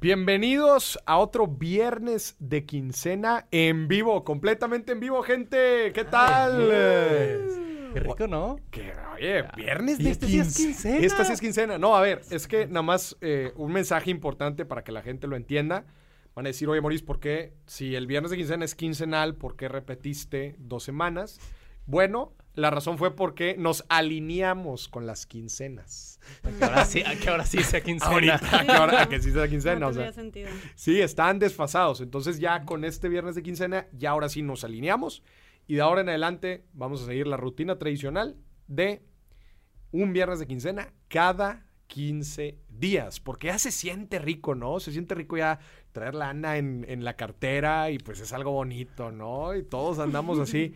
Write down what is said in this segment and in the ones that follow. Bienvenidos a otro viernes de quincena en vivo, completamente en vivo, gente. ¿Qué tal? Qué rico, ¿no? Que, oye, viernes de quincena. Esta sí es quincena. No, a ver, es que nada más un mensaje importante para que la gente lo entienda. Van a decir, oye, Maurice, ¿por qué? Si el viernes de quincena es quincenal, ¿por qué repetiste 2 semanas? Bueno, la razón fue porque nos alineamos con las quincenas. ¿A qué hora sí sea quincena? Ahorita, ¿a qué sí sea quincena? No tenía sentido. Sí, están desfasados. Entonces ya con este viernes de quincena, ya ahora sí nos alineamos. Y de ahora en adelante vamos a seguir la rutina tradicional de un viernes de quincena cada 15 días. Porque ya se siente rico, ¿no? Se siente rico ya traer lana en la cartera y pues es algo bonito, ¿no? Y todos andamos así.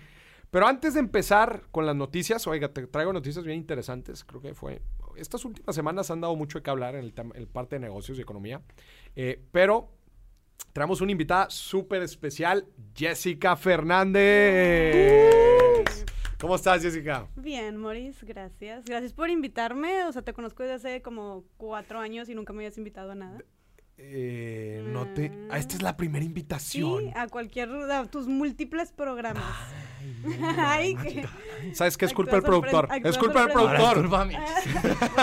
Pero antes de empezar con las noticias, oiga, te traigo noticias bien interesantes. Creo que fue... Estas últimas semanas han dado mucho de qué hablar en el parte de negocios y economía. Pero traemos una invitada súper especial, Jessica Fernández. ¿Cómo estás, Jessica? Bien, Maurice, gracias. Gracias por invitarme. O sea, te conozco desde hace como 4 años y nunca me habías invitado a nada. Esta es la primera invitación. Sí, a tus múltiples programas. ¿Sabes qué? Es culpa del productor. Es culpa del productor.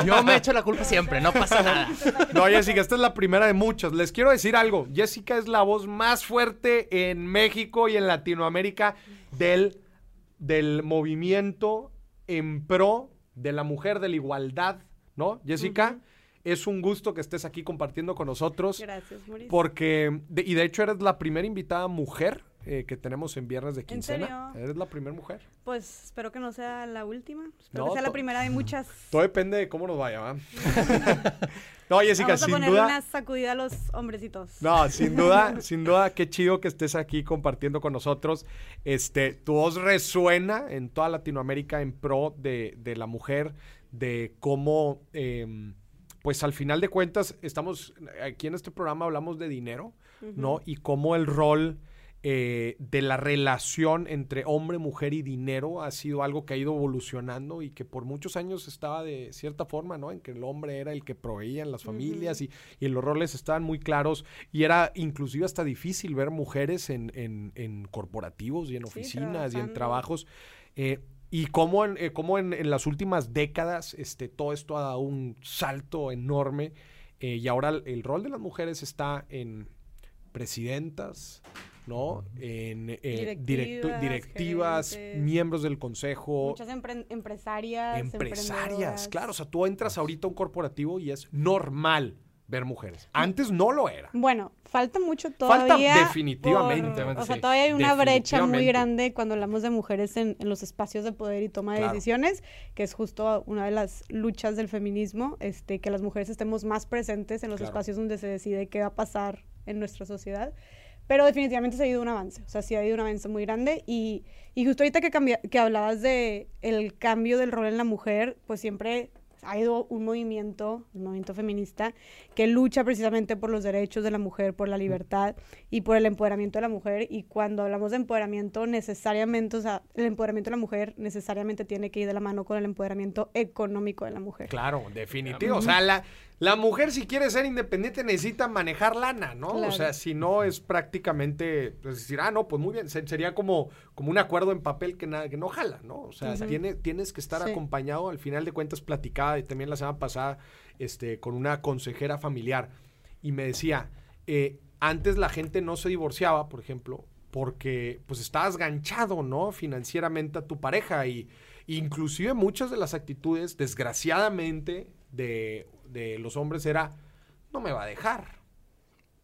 Yo me echo la culpa siempre, no pasa nada. No, Jessica, esta es la primera de muchas. Les quiero decir algo. Jessica es la voz más fuerte en México y en Latinoamérica del movimiento en pro de la mujer, de la igualdad, ¿no, Jessica? Uh-huh. Es un gusto que estés aquí compartiendo con nosotros. Gracias, Mauricio. Porque, de hecho, eres la primera invitada mujer que tenemos en viernes de quincena. ¿En serio? Eres la primera mujer. Pues espero que no sea la última. Espero que sea la primera de muchas. Todo depende de cómo nos vaya, ¿verdad? No, Jessica, sin duda. Vamos a poner una sacudida a los hombrecitos. No, sin duda, sin duda, qué chido que estés aquí compartiendo con nosotros. Tu voz resuena en toda Latinoamérica en pro de la mujer, de cómo... pues al final de cuentas, estamos aquí en este programa, hablamos de dinero, uh-huh, ¿no? Y cómo el rol de la relación entre hombre, mujer y dinero ha sido algo que ha ido evolucionando y que por muchos años estaba de cierta forma, ¿no? En que el hombre era el que proveía en las familias, uh-huh, y los roles estaban muy claros y era inclusive hasta difícil ver mujeres en corporativos y en oficinas, sí, y en trabajos. Y cómo en las últimas décadas todo esto ha dado un salto enorme y ahora el rol de las mujeres está en presidentas, ¿no? En directivas, gerentes, miembros del consejo. Muchas empresarias, claro. O sea, tú entras ahorita a un corporativo y es normal ver mujeres. Antes no lo era. Bueno, falta mucho todavía. Falta definitivamente. O sea, todavía hay una brecha muy grande cuando hablamos de mujeres en los espacios de poder y toma de decisiones, que es justo una de las luchas del feminismo, que las mujeres estemos más presentes en los espacios donde se decide qué va a pasar en nuestra sociedad. Pero definitivamente ha habido un avance, o sea, sí ha habido un avance muy grande y justo ahorita que hablabas de el cambio del rol en la mujer, pues siempre... ha ido un movimiento, el movimiento feminista, que lucha precisamente por los derechos de la mujer, por la libertad y por el empoderamiento de la mujer. Y cuando hablamos de empoderamiento, necesariamente, o sea, el empoderamiento de la mujer necesariamente tiene que ir de la mano con el empoderamiento económico de la mujer. Claro, definitivo. O sea, la mujer, si quiere ser independiente, necesita manejar lana, ¿no? Claro. O sea, si no es prácticamente, pues decir, ah, no, pues muy bien, sería como un acuerdo en papel que no jala, ¿no? O sea, uh-huh, tienes que estar acompañado, al final de cuentas platicaba y también la semana pasada con una consejera familiar y me decía, antes la gente no se divorciaba, por ejemplo, porque pues estabas ganchado, ¿no? Financieramente a tu pareja y inclusive muchas de las actitudes, desgraciadamente, de los hombres era, no me va a dejar.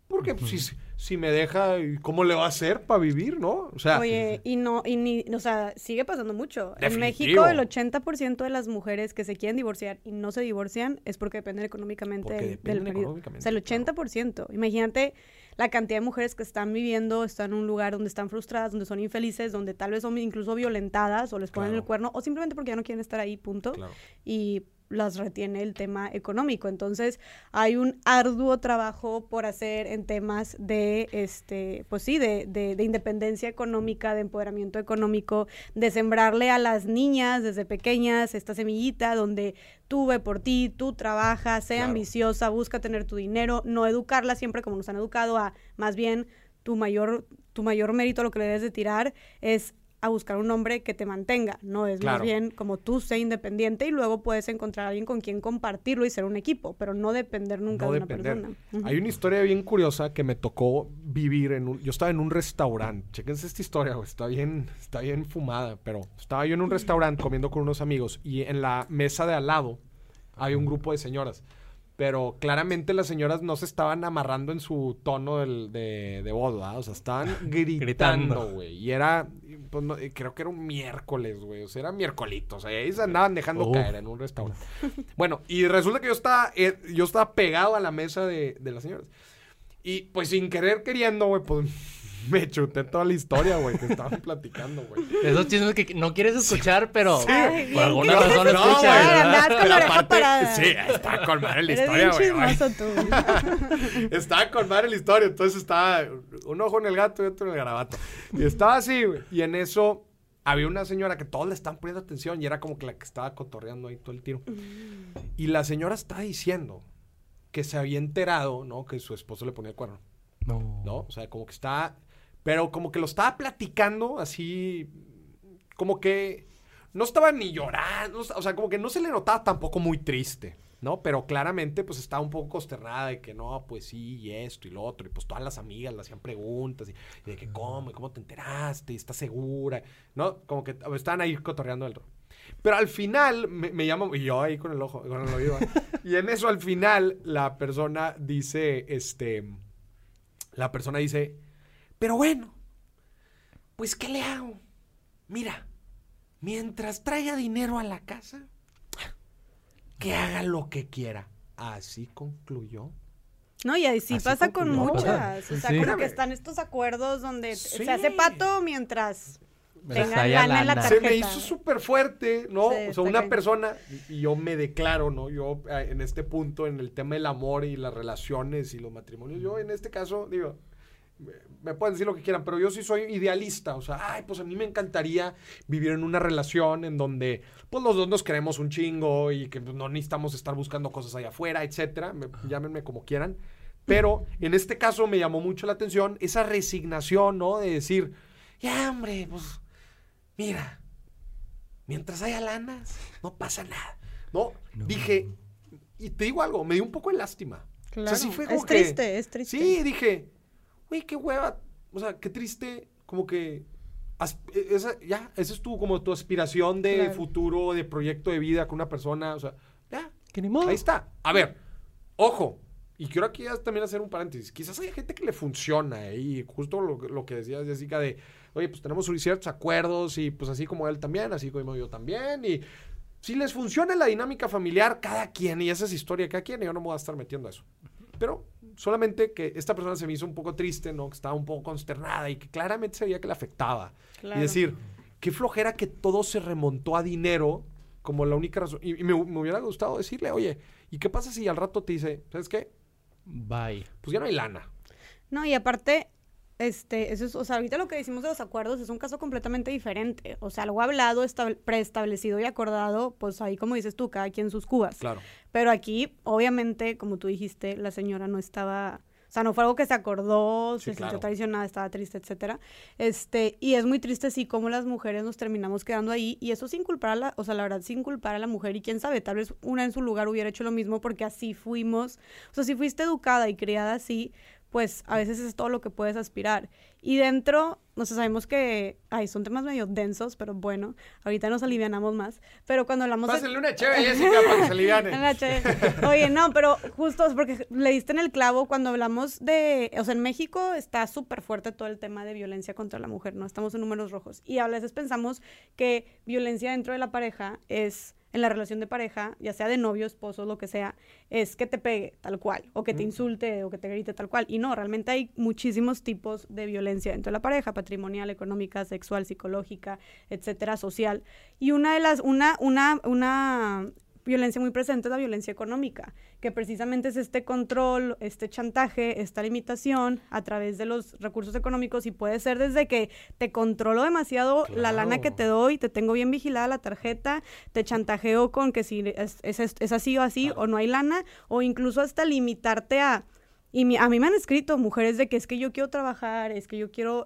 Porque pues, si me deja, ¿cómo le va a hacer para vivir, no? O sea, oye, o sea, sigue pasando mucho. Definitivo. En México, el 80% de las mujeres que se quieren divorciar y no se divorcian es porque dependen económicamente del marido. O sea, el 80%. Claro. Imagínate la cantidad de mujeres que están viviendo, están en un lugar donde están frustradas, donde son infelices, donde tal vez son incluso violentadas o les ponen el cuerno o simplemente porque ya no quieren estar ahí, punto. Claro. Y las retiene el tema económico. Entonces hay un arduo trabajo por hacer en temas de, pues sí, de independencia económica, de empoderamiento económico, de sembrarle a las niñas desde pequeñas esta semillita donde tú ve por ti, tú trabajas, sé ambiciosa, busca tener tu dinero, no educarla siempre como nos han educado a, más bien, tu mayor mérito, lo que le debes de tirar es a buscar un hombre que te mantenga, no es más bien como tú, sé independiente y luego puedes encontrar a alguien con quien compartirlo y ser un equipo, pero no depender nunca de una persona. Uh-huh. Hay una historia bien curiosa que me tocó vivir en yo estaba en un restaurante, chéquense esta historia, está bien fumada, pero estaba yo en un restaurante comiendo con unos amigos y en la mesa de al lado había un grupo de señoras, pero claramente las señoras no se estaban amarrando en su tono de boda, o sea, estaban gritando, güey. Y era, pues, no, creo que era un miércoles, güey, o sea, era miércolito, o sea, ahí se andaban dejando caer en un restaurante. Bueno, y resulta que yo estaba pegado a la mesa de las señoras. Y, pues, sin querer queriendo, güey, pues, me chuté toda la historia, güey, que estaban platicando, güey. Esos chismes que no quieres escuchar, pero por alguna razón no escuchas. No, güey. Aparte, sí, estaba con madre la historia, güey. Eres bien chismoso tú. Estaba con madre la historia, entonces estaba un ojo en el gato y otro en el garabato. Y estaba así, güey. Y en eso había una señora que todos le estaban poniendo atención y era como que la que estaba cotorreando ahí todo el tiro. Y la señora estaba diciendo que se había enterado, ¿no? Que su esposo le ponía el cuerno. No. ¿No? O sea, como que estaba... Pero como que lo estaba platicando así, como que no estaba ni llorando, o sea, como que no se le notaba tampoco muy triste, ¿no? Pero claramente pues estaba un poco consternada de que no, pues sí, y esto y lo otro, y pues todas las amigas le hacían preguntas, y de que cómo te enteraste, y estás segura, ¿no? Como que estaban ahí cotorreando el rol. Pero al final me llama, y yo ahí con el oído, ¿eh? Y en eso al final la persona dice, pero bueno, pues ¿qué le hago? Mira, mientras traiga dinero a la casa, que haga lo que quiera. Así concluyó. No, y ahí sí pasa con muchas. O sea, creo que están estos acuerdos donde se hace pato mientras tengan lana en la tarjeta. Se me hizo súper fuerte, ¿no? Sí, o sea, una persona, y yo me declaro, ¿no? Yo en este punto, en el tema del amor y las relaciones y los matrimonios, yo en este caso digo... Me pueden decir lo que quieran, pero yo sí soy idealista. O sea, ay, pues a mí me encantaría vivir en una relación en donde pues los dos nos queremos un chingo y que no necesitamos estar buscando cosas allá afuera, etcétera. Llámenme como quieran. Pero en este caso me llamó mucho la atención esa resignación, ¿no? De decir, ya, hombre, pues mira, mientras haya lanas, no pasa nada, ¿no? Dije, y te digo algo, me dio un poco de lástima. Claro, o sea, sí fue como es triste. Sí, dije... Güey, qué hueva, o sea, qué triste, como que, esa es tu aspiración de futuro, de proyecto de vida con una persona, o sea, ya, que ni modo. Ahí está. A ver, ojo, y quiero aquí también hacer un paréntesis, quizás hay gente que le funciona, y justo lo que decía Jessica de, oye, pues tenemos ciertos acuerdos, y pues así como él también, así como yo también, y si les funciona la dinámica familiar, cada quien, y esa es historia de cada quien, y yo no me voy a estar metiendo a eso. Pero solamente que esta persona se me hizo un poco triste, ¿no? Que estaba un poco consternada y que claramente se veía que le afectaba. Claro. Y decir, qué flojera que todo se remontó a dinero como la única razón. Y me hubiera gustado decirle, oye, ¿y qué pasa si al rato te dice, ¿sabes qué? Bye. Pues ya no hay lana. No, y aparte... eso es, o sea, ahorita lo que decimos de los acuerdos es un caso completamente diferente. O sea, algo hablado, preestablecido y acordado, pues ahí como dices tú, cada quien sus cubas. Claro. Pero aquí, obviamente, como tú dijiste, la señora no estaba... O sea, no fue algo que se acordó, sí, se sintió traicionada, estaba triste, etcétera. Y es muy triste, sí, cómo las mujeres nos terminamos quedando ahí. Y eso sin culpar a la verdad, sin culpar a la mujer. Y quién sabe, tal vez una en su lugar hubiera hecho lo mismo porque así fuimos. O sea, si fuiste educada y criada así... pues a veces es todo lo que puedes aspirar. Y dentro, no sé, sabemos que... Ay, son temas medio densos, pero bueno, ahorita nos alivianamos más. Pero cuando hablamos... Pásenle una chévere, Jessica, para que se alivianen. Una chévere. Oye, no, pero justo porque le diste en el clavo cuando hablamos de... O sea, en México está súper fuerte todo el tema de violencia contra la mujer, ¿no? Estamos en números rojos. Y a veces pensamos que violencia dentro de la pareja es... en la relación de pareja, ya sea de novio, esposo, lo que sea, es que te pegue tal cual, o que te insulte, o que te grite tal cual. Y no, realmente hay muchísimos tipos de violencia dentro de la pareja, patrimonial, económica, sexual, psicológica, etcétera, social. Y una de las, una violencia muy presente es la violencia económica, que precisamente es este control, este chantaje, esta limitación a través de los recursos económicos, y puede ser desde que te controlo demasiado la lana que te doy, te tengo bien vigilada la tarjeta, te chantajeo con que si es así o así, o no hay lana, o incluso hasta limitarte a... a mí me han escrito mujeres de que es que yo quiero trabajar, es que yo quiero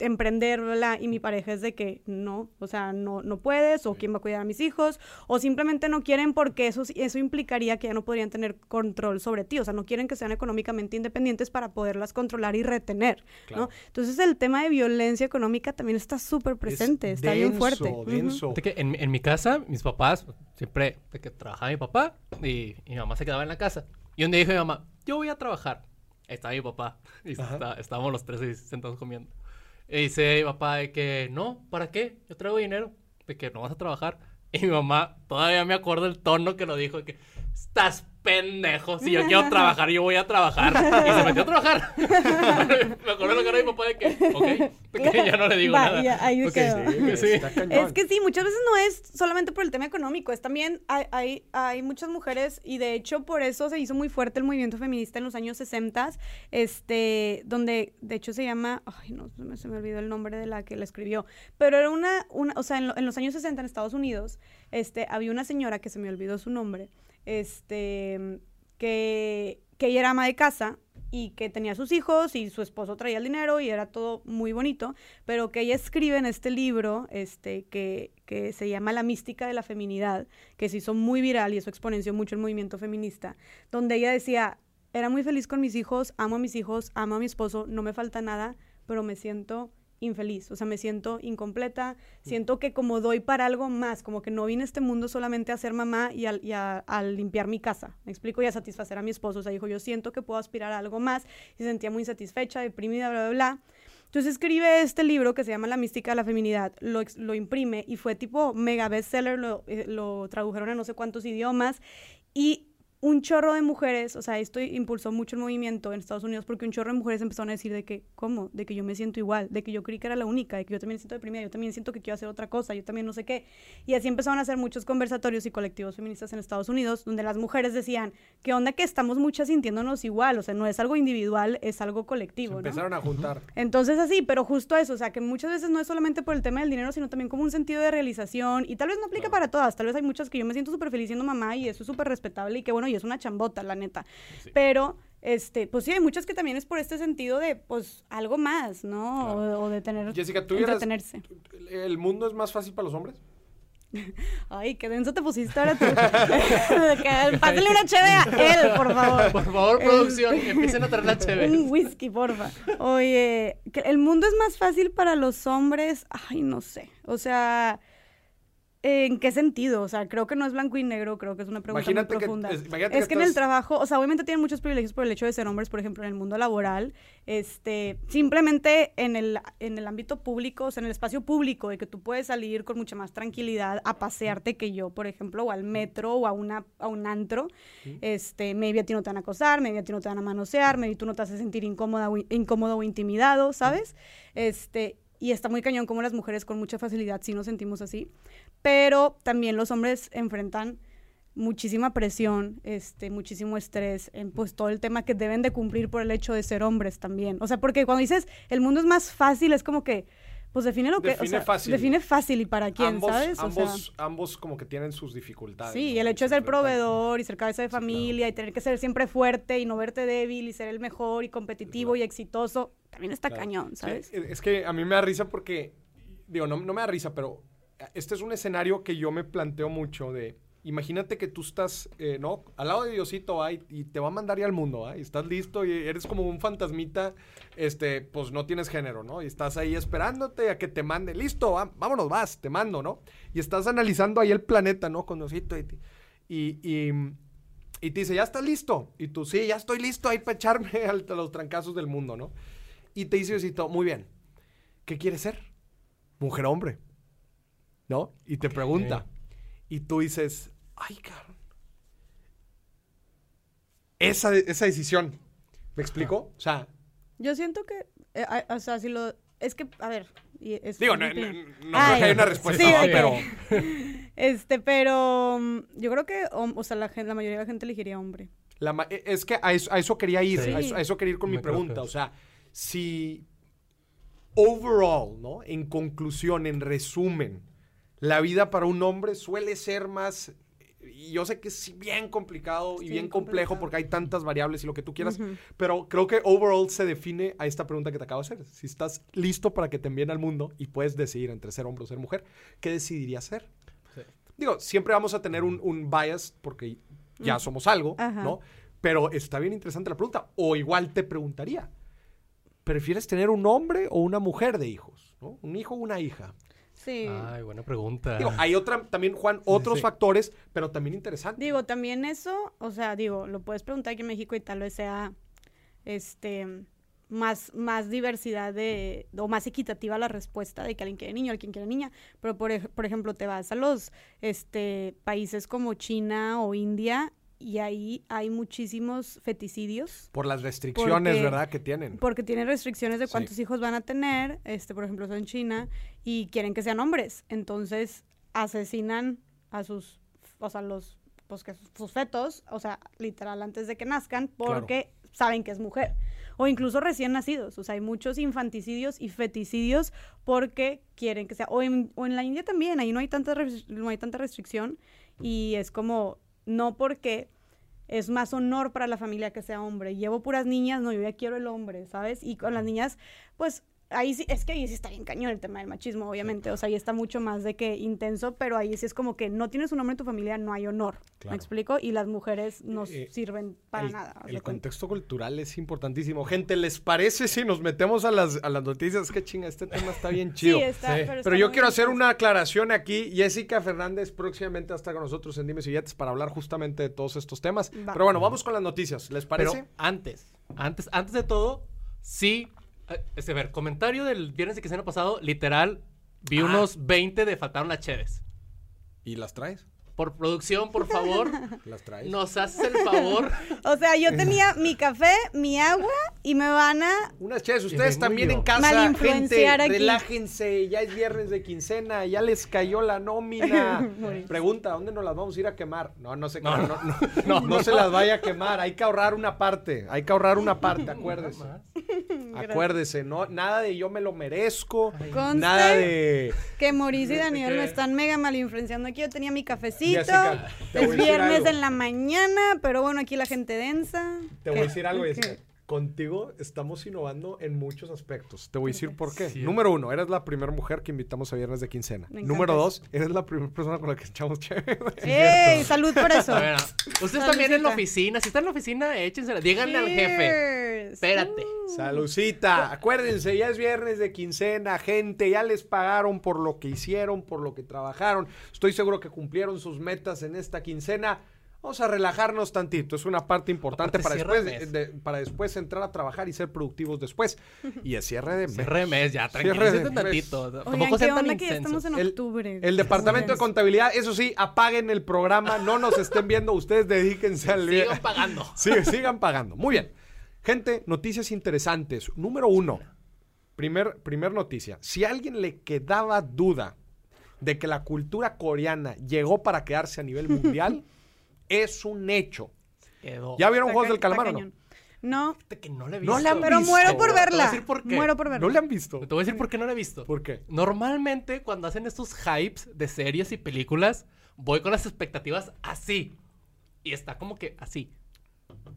emprender, ¿verdad? Y mi pareja es de que no, o sea, no puedes, o quién va a cuidar a mis hijos, o simplemente no quieren porque eso implicaría que ya no podrían tener control sobre ti, o sea, no quieren que sean económicamente independientes para poderlas controlar y retener, claro, ¿no? Entonces el tema de violencia económica también está súper presente, está denso, bien fuerte. Denso. Uh-huh. En mi casa, mis papás, siempre de que trabajaba mi papá y mi mamá se quedaba en la casa. Y un día dijo mi mamá, yo voy a trabajar. Ahí está mi papá. Y estábamos los tres ahí sentados comiendo. Y dice mi papá de que, no, ¿para qué? Yo traigo dinero. De que no vas a trabajar. Y mi mamá, todavía me acuerdo el tono que lo dijo. De que, estás pendejo. Si yo quiero trabajar, yo voy a trabajar. Y se metió a trabajar. Me acuerdo la cara de mi papá de que, ok, porque ya no le digo nada. Ya, ahí okay. Sí. Es que sí, muchas veces no es solamente por el tema económico. Es también, hay muchas mujeres, y de hecho por eso se hizo muy fuerte el movimiento feminista en los años 60, donde de hecho se llama, ay no, se me olvidó el nombre de la que la escribió, pero era una o sea, en los años 60 en Estados Unidos, había una señora que se me olvidó su nombre, que ella era ama de casa y que tenía sus hijos y su esposo traía el dinero y era todo muy bonito, pero que ella escribe en este libro que se llama La mística de la feminidad, que se hizo muy viral y eso exponenció mucho el movimiento feminista, donde ella decía, era muy feliz con mis hijos, amo a mi esposo, no me falta nada, pero me siento infeliz, o sea, me siento incompleta, siento que como doy para algo más, como que no vine a este mundo solamente a ser mamá y a limpiar mi casa, me explico, y a satisfacer a mi esposo, o sea, dijo, yo siento que puedo aspirar a algo más, y sentía muy insatisfecha, deprimida, bla, bla, bla. Entonces escribe este libro que se llama La mística de la feminidad, lo imprime y fue tipo mega bestseller, lo tradujeron a no sé cuántos idiomas, y un chorro de mujeres, o sea, esto impulsó mucho el movimiento en Estados Unidos porque un chorro de mujeres empezaron a decir de que, ¿cómo? De que yo me siento igual, de que yo creí que era la única, de que yo también siento deprimida, yo también siento que quiero hacer otra cosa, yo también no sé qué. Y así empezaron a hacer muchos conversatorios y colectivos feministas en Estados Unidos donde las mujeres decían, ¿qué onda que estamos muchas sintiéndonos igual? O sea, no es algo individual, es algo colectivo, ¿no? Empezaron a juntar. Entonces así, pero justo eso, o sea, que muchas veces no es solamente por el tema del dinero, sino también como un sentido de realización, y tal vez no aplica para todas, tal vez hay muchas que yo me siento súper feliz siendo mamá y eso es súper respetable y que bueno, y es una chambota, la neta, sí. Pero, pues sí, hay muchas que también es por este sentido de, pues, algo más, ¿no? Claro. O de tener, Jessica, ¿tú entretenerse. ¿El mundo es más fácil para los hombres? Ay, qué denso te pusiste ahora tú. Pásale una cheve a él, por favor. Por favor, producción, empiecen a traer la cheve. Un whisky, porfa. Oye, ¿que el mundo es más fácil para los hombres? Ay, no sé, o sea... ¿En qué sentido? O sea, creo que no es blanco y negro, creo que es una pregunta muy profunda. Es que en el trabajo, o sea, obviamente tienen muchos privilegios por el hecho de ser hombres, por ejemplo, en el mundo laboral, simplemente en el ámbito público, o sea, en el espacio público, de que tú puedes salir con mucha más tranquilidad a pasearte que yo, por ejemplo, o al metro, o a un antro, maybe a ti no te van a acosar, maybe a ti no te van a manosear, maybe tú no te vas a sentir incómodo o intimidado, ¿sabes? Y está muy cañón como las mujeres con mucha facilidad sí nos sentimos así, pero también los hombres enfrentan muchísima presión, muchísimo estrés, pues todo el tema que deben de cumplir por el hecho de ser hombres también. O sea, porque cuando dices el mundo es más fácil, es como que, pues define lo que... Define fácil y para quién, ¿sabes? Ambos como que tienen sus dificultades. Sí, ¿no? El hecho de ser proveedor y ser cabeza de familia, claro, y tener que ser siempre fuerte y no verte débil y ser el mejor y competitivo, claro, y exitoso, también está, claro, cañón, ¿sabes? Es que a mí me da risa porque, digo, no me da risa, pero... Este es un escenario que yo me planteo mucho de... Imagínate que tú estás, ¿no? Al lado de Diosito, ¿va? Y te va a mandar ya al mundo, ¿va? Y estás listo y eres como un fantasmita, pues no tienes género, ¿no? Y estás ahí esperándote a que te mande. Listo, ¿va? Vámonos, vas, te mando, ¿no? Y estás analizando ahí el planeta, ¿no? Con Diosito y te dice, ¿ya estás listo? Y tú, sí, ya estoy listo ahí para echarme a los trancazos del mundo, ¿no? Y te dice Diosito, muy bien, ¿qué quieres ser? Mujer o hombre, ¿no? Y te pregunta. Y tú dices, ay, cabrón. Esa decisión, ¿me explico? O sea... Yo siento que, o sea, si lo... Es que, a ver, Digo, no creo que haya una respuesta, sí, pero... Pero yo creo que, o sea, la mayoría de la gente elegiría hombre. Es que a eso quería ir, sí. a eso quería ir con mi pregunta. O sea, si overall, ¿no? En conclusión, en resumen, la vida para un hombre suele ser más... Y yo sé que es bien complicado y bien complejo porque hay tantas variables y lo que tú quieras, uh-huh. pero creo que overall se define a esta pregunta que te acabo de hacer. Si estás listo para que te envíen al mundo y puedes decidir entre ser hombre o ser mujer, ¿qué decidirías ser? Sí. Digo, siempre vamos a tener un bias porque ya uh-huh. somos algo, uh-huh. ¿no? Pero está bien interesante la pregunta. O igual te preguntaría, ¿prefieres tener un hombre o una mujer de hijos? ¿No? ¿Un hijo o una hija? Sí. Ay, buena pregunta. Digo, hay también, Juan, otros factores, pero también interesantes. Digo, también eso, o sea, digo, lo puedes preguntar aquí en México y tal vez sea, más diversidad o más equitativa la respuesta de que alguien quiere niño, alguien quiere niña. Pero, por ejemplo, te vas a los, países como China o India y ahí hay muchísimos feticicidios. Por las restricciones, ¿verdad? Que tienen. Porque tienen restricciones de cuántos hijos van a tener, por ejemplo, eso en China, y quieren que sean hombres. Entonces, asesinan a sus fetos, o sea, literal, antes de que nazcan, porque saben que es mujer. O incluso recién nacidos. O sea, hay muchos infanticidios y feticicidios porque quieren que sea... O en la India también, ahí no hay tanta restricción y es como... No porque es más honor para la familia que sea hombre. Llevo puras niñas, no, yo ya quiero el hombre, ¿sabes? Y con las niñas, pues, ahí sí, es que ahí sí está bien cañón el tema del machismo, obviamente. O sea, ahí está mucho más de que intenso, pero ahí sí es como que no tienes un hombre en tu familia, no hay honor. Claro. ¿Me explico? Y las mujeres no sirven para nada. El contexto cultural es importantísimo. Gente, ¿les parece si nos metemos a las noticias? Qué chinga, este tema está bien chido. Pero yo quiero hacer una aclaración aquí. Jessica Fernández próximamente va a estar con nosotros en Dimes y Yates para hablar justamente de todos estos temas. Va. Pero bueno, vamos con las noticias. ¿Les parece? Pero antes de todo, sí... a ver, comentario del viernes de quincena pasado, literal, vi unos 20 de faltaron las cheves. ¿Y las traes? Por producción, por favor. ¿Las traes? Nos haces el favor. O sea, yo tenía mi café, mi agua y me van a... Unas cheves, ustedes también en casa, gente, aquí. Relájense, ya es viernes de quincena, ya les cayó la nómina. Pregunta, ¿dónde nos las vamos a ir a quemar? No se las vaya a quemar, hay que ahorrar una parte, acuérdese. Acuérdese, no, nada de yo me lo merezco. Conste, nada de... que Mauricio y Daniel me están mega mal influenciando aquí, yo tenía mi cafecito. Jessica, es viernes en la mañana, pero bueno, aquí la gente densa. Te voy a decir algo, Jessica. Contigo estamos innovando en muchos aspectos. Te voy a decir por qué. Sí. Número 1, eres la primera mujer que invitamos a viernes de quincena. Número 2, eres la primera persona con la que echamos chévere. ¡Ey! ¡Salud por eso! A ver, ustedes también en la oficina. Si están en la oficina, échensela. Díganle al jefe. Espérate. Salucita. Acuérdense, ya es viernes de quincena, gente. Ya les pagaron por lo que hicieron, por lo que trabajaron. Estoy seguro que cumplieron sus metas en esta quincena. Vamos a relajarnos tantito, es una parte importante para después, para después entrar a trabajar y ser productivos después. Y es cierre de mes. Cierre de mes, ya, tranquilícense tantito. Oigan, ¿qué onda que ya estamos en octubre? El departamento de contabilidad, eso sí, apaguen el programa, no nos estén viendo, ustedes dedíquense al... Sigan pagando. Sigan pagando, muy bien. Gente, noticias interesantes. Número 1, primer noticia. Si a alguien le quedaba duda de que la cultura coreana llegó para quedarse a nivel mundial... Es un hecho. Quedó. ¿Ya vieron Juegos del Calamar o no? No. Que no, le he visto. No la han visto. Pero muero por verla. Te voy a decir por qué. Muero por verla. No la han visto. Te voy a decir por qué no la he visto. ¿Por qué? Normalmente, cuando hacen estos hypes de series y películas, voy con las expectativas así. Y está como que así.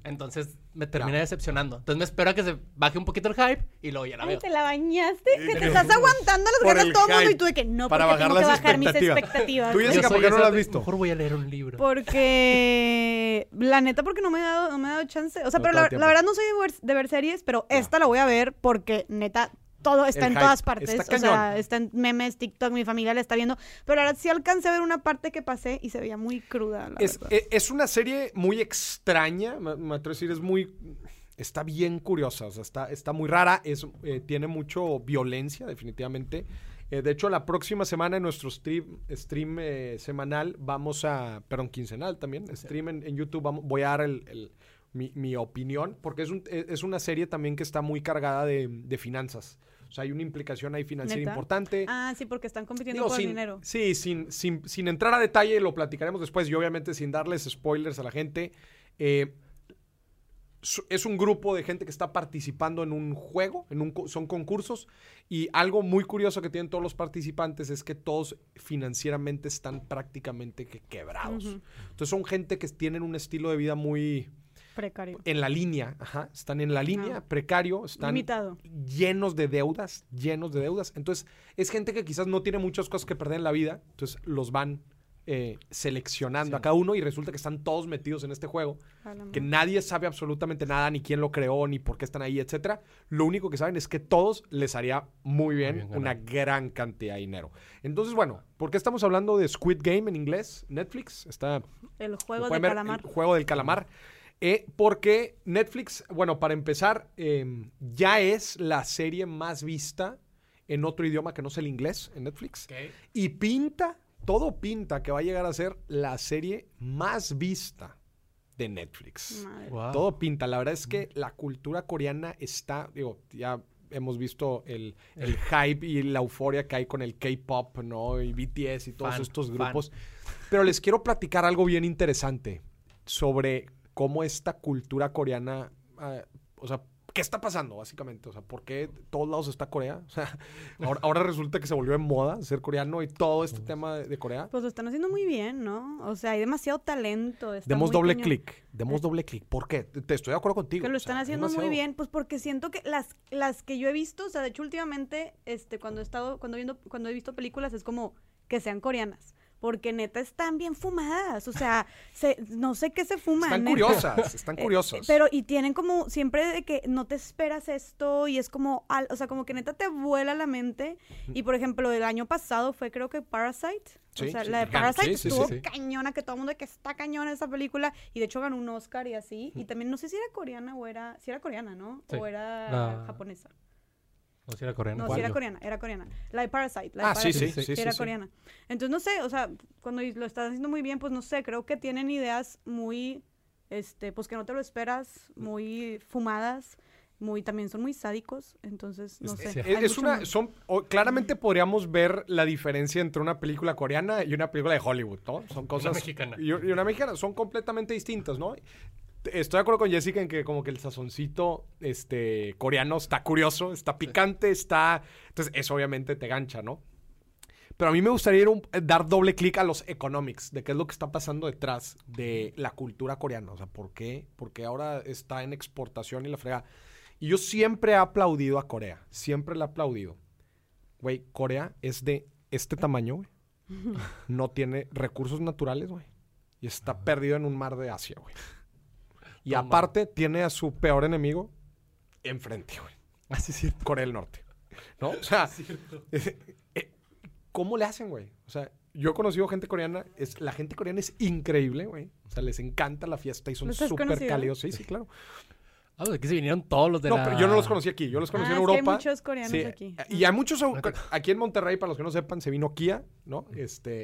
Entonces, me termina decepcionando. Entonces, me espero a que se baje un poquito el hype y luego ya la veo. Te la bañaste. Que te estás aguantando las ganas todo el mundo y tú de que no, para bajar mis expectativas. Tú, Jessica, ¿por qué no la has visto? Mejor voy a leer un libro. Porque, la neta, porque no me he dado chance. O sea, no, pero la verdad no soy de ver series, pero esta la voy a ver porque, neta, todo está en todas partes. O sea, está en memes, TikTok, mi familia la está viendo. Pero ahora sí alcancé a ver una parte que pasé y se veía muy cruda, la verdad. Es una serie muy extraña, me atrevo a decir, está bien curiosa, o sea, está muy rara, tiene mucho violencia, definitivamente. De hecho, la próxima semana en nuestro stream semanal quincenal también, stream en YouTube, voy a dar mi opinión, porque es una serie también que está muy cargada de finanzas. O sea, hay una implicación ahí financiera importante. Ah, sí, porque están compitiendo por dinero. Sí, sin entrar a detalle, lo platicaremos después y obviamente sin darles spoilers a la gente. Es un grupo de gente que está participando en un juego, son concursos, y algo muy curioso que tienen todos los participantes es que todos financieramente están prácticamente quebrados. Uh-huh. Entonces son gente que tienen un estilo de vida muy... precario. En la línea, ajá, están en la línea, precario, están limitado, llenos de deudas. Entonces es gente que quizás no tiene muchas cosas que perder en la vida, entonces los van... seleccionando a cada uno y resulta que están todos metidos en este juego, que nadie sabe absolutamente nada, ni quién lo creó, ni por qué están ahí, etcétera. Lo único que saben es que todos les haría muy bien una gran cantidad de dinero. Entonces, bueno, ¿por qué estamos hablando de Squid Game en inglés? Netflix, está... El juego del calamar. Porque Netflix, bueno, para empezar, ya es la serie más vista en otro idioma que no sea el inglés en Netflix. Okay. Y todo pinta que va a llegar a ser la serie más vista de Netflix. Wow. Todo pinta. La verdad es que la cultura coreana está... Digo, ya hemos visto el hype y la euforia que hay con el K-pop, ¿no? Y BTS y todos estos grupos. Pero les quiero platicar algo bien interesante sobre cómo esta cultura coreana... o sea, ¿qué está pasando, básicamente? O sea, ¿por qué todos lados está Corea? O sea, ahora resulta que se volvió en moda ser coreano y todo este tema de Corea. Pues lo están haciendo muy bien, ¿no? O sea, hay demasiado talento. Demos doble clic. ¿Por qué? Te estoy de acuerdo contigo. Que lo están haciendo demasiado... muy bien. Pues porque siento que las que yo he visto, o sea, de hecho, últimamente, cuando he visto películas, es como que sean coreanas. Porque neta están bien fumadas, o sea, no sé qué se fuman. Están curiosas. Pero, y tienen como siempre de que no te esperas esto, y es como, o sea, como que neta te vuela la mente. Y, por ejemplo, el año pasado fue creo que Parasite. Sí, o sea, sí, la de Parasite estuvo cañona, que todo el mundo que está cañona esa película, y de hecho ganó un Oscar y así. Y también, no sé si era coreana ¿no? Sí. O era japonesa. No, si era coreana. No, si era coreana, La de Parasite. Sí, era coreana. Entonces, no sé, o sea, cuando lo estás haciendo muy bien, pues no sé, creo que tienen ideas muy, pues que no te lo esperas, muy fumadas, también son muy sádicos, entonces, no sé. Claramente podríamos ver la diferencia entre una película coreana y una película de Hollywood, ¿no? Son cosas... Una mexicana. Y una mexicana, son completamente distintas, ¿no? Estoy de acuerdo con Jessica en que como que el sazoncito coreano está curioso, está picante, está... Entonces, eso obviamente te gancha, ¿no? Pero a mí me gustaría dar doble clic a los economics, de qué es lo que está pasando detrás de la cultura coreana. O sea, ¿por qué? Porque ahora está en exportación y la fregada. Y yo siempre he aplaudido a Corea. Siempre la he aplaudido. Güey, Corea es de este tamaño, güey. No tiene recursos naturales, güey. Y está perdido en un mar de Asia, güey. Y aparte tiene a su peor enemigo enfrente, güey. Así es cierto. Corea del Norte, ¿no? O sea, ¿cómo le hacen, güey? O sea, yo he conocido gente coreana. La gente coreana es increíble, güey. O sea, les encanta la fiesta y son súper cálidos. Sí, claro. Ah, pues aquí se vinieron todos los de No, pero yo no los conocí aquí. Yo los conocí en Europa. Hay muchos coreanos aquí. Y hay muchos... Aquí en Monterrey, para los que no sepan, se vino Kia, ¿no?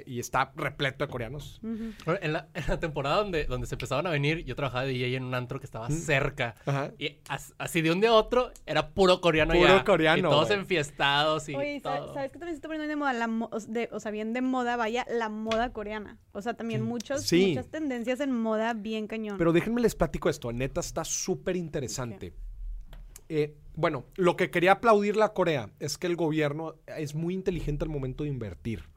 Y está repleto de coreanos. Uh-huh. Bueno, en la temporada donde se empezaban a venir, yo trabajaba de DJ en un antro que estaba cerca. Ajá. Y así de un día a otro, era puro coreano ya. Puro coreano. Y todos enfiestados y todo. ¿Sabes qué también se está poniendo de moda? Bien de moda, vaya, la moda coreana. O sea, también muchas tendencias en moda bien cañón. Pero déjenme les platico esto. Neta, está súper interesante. Bueno, lo que quería aplaudirle a Corea es que el gobierno es muy inteligente al momento de invertir.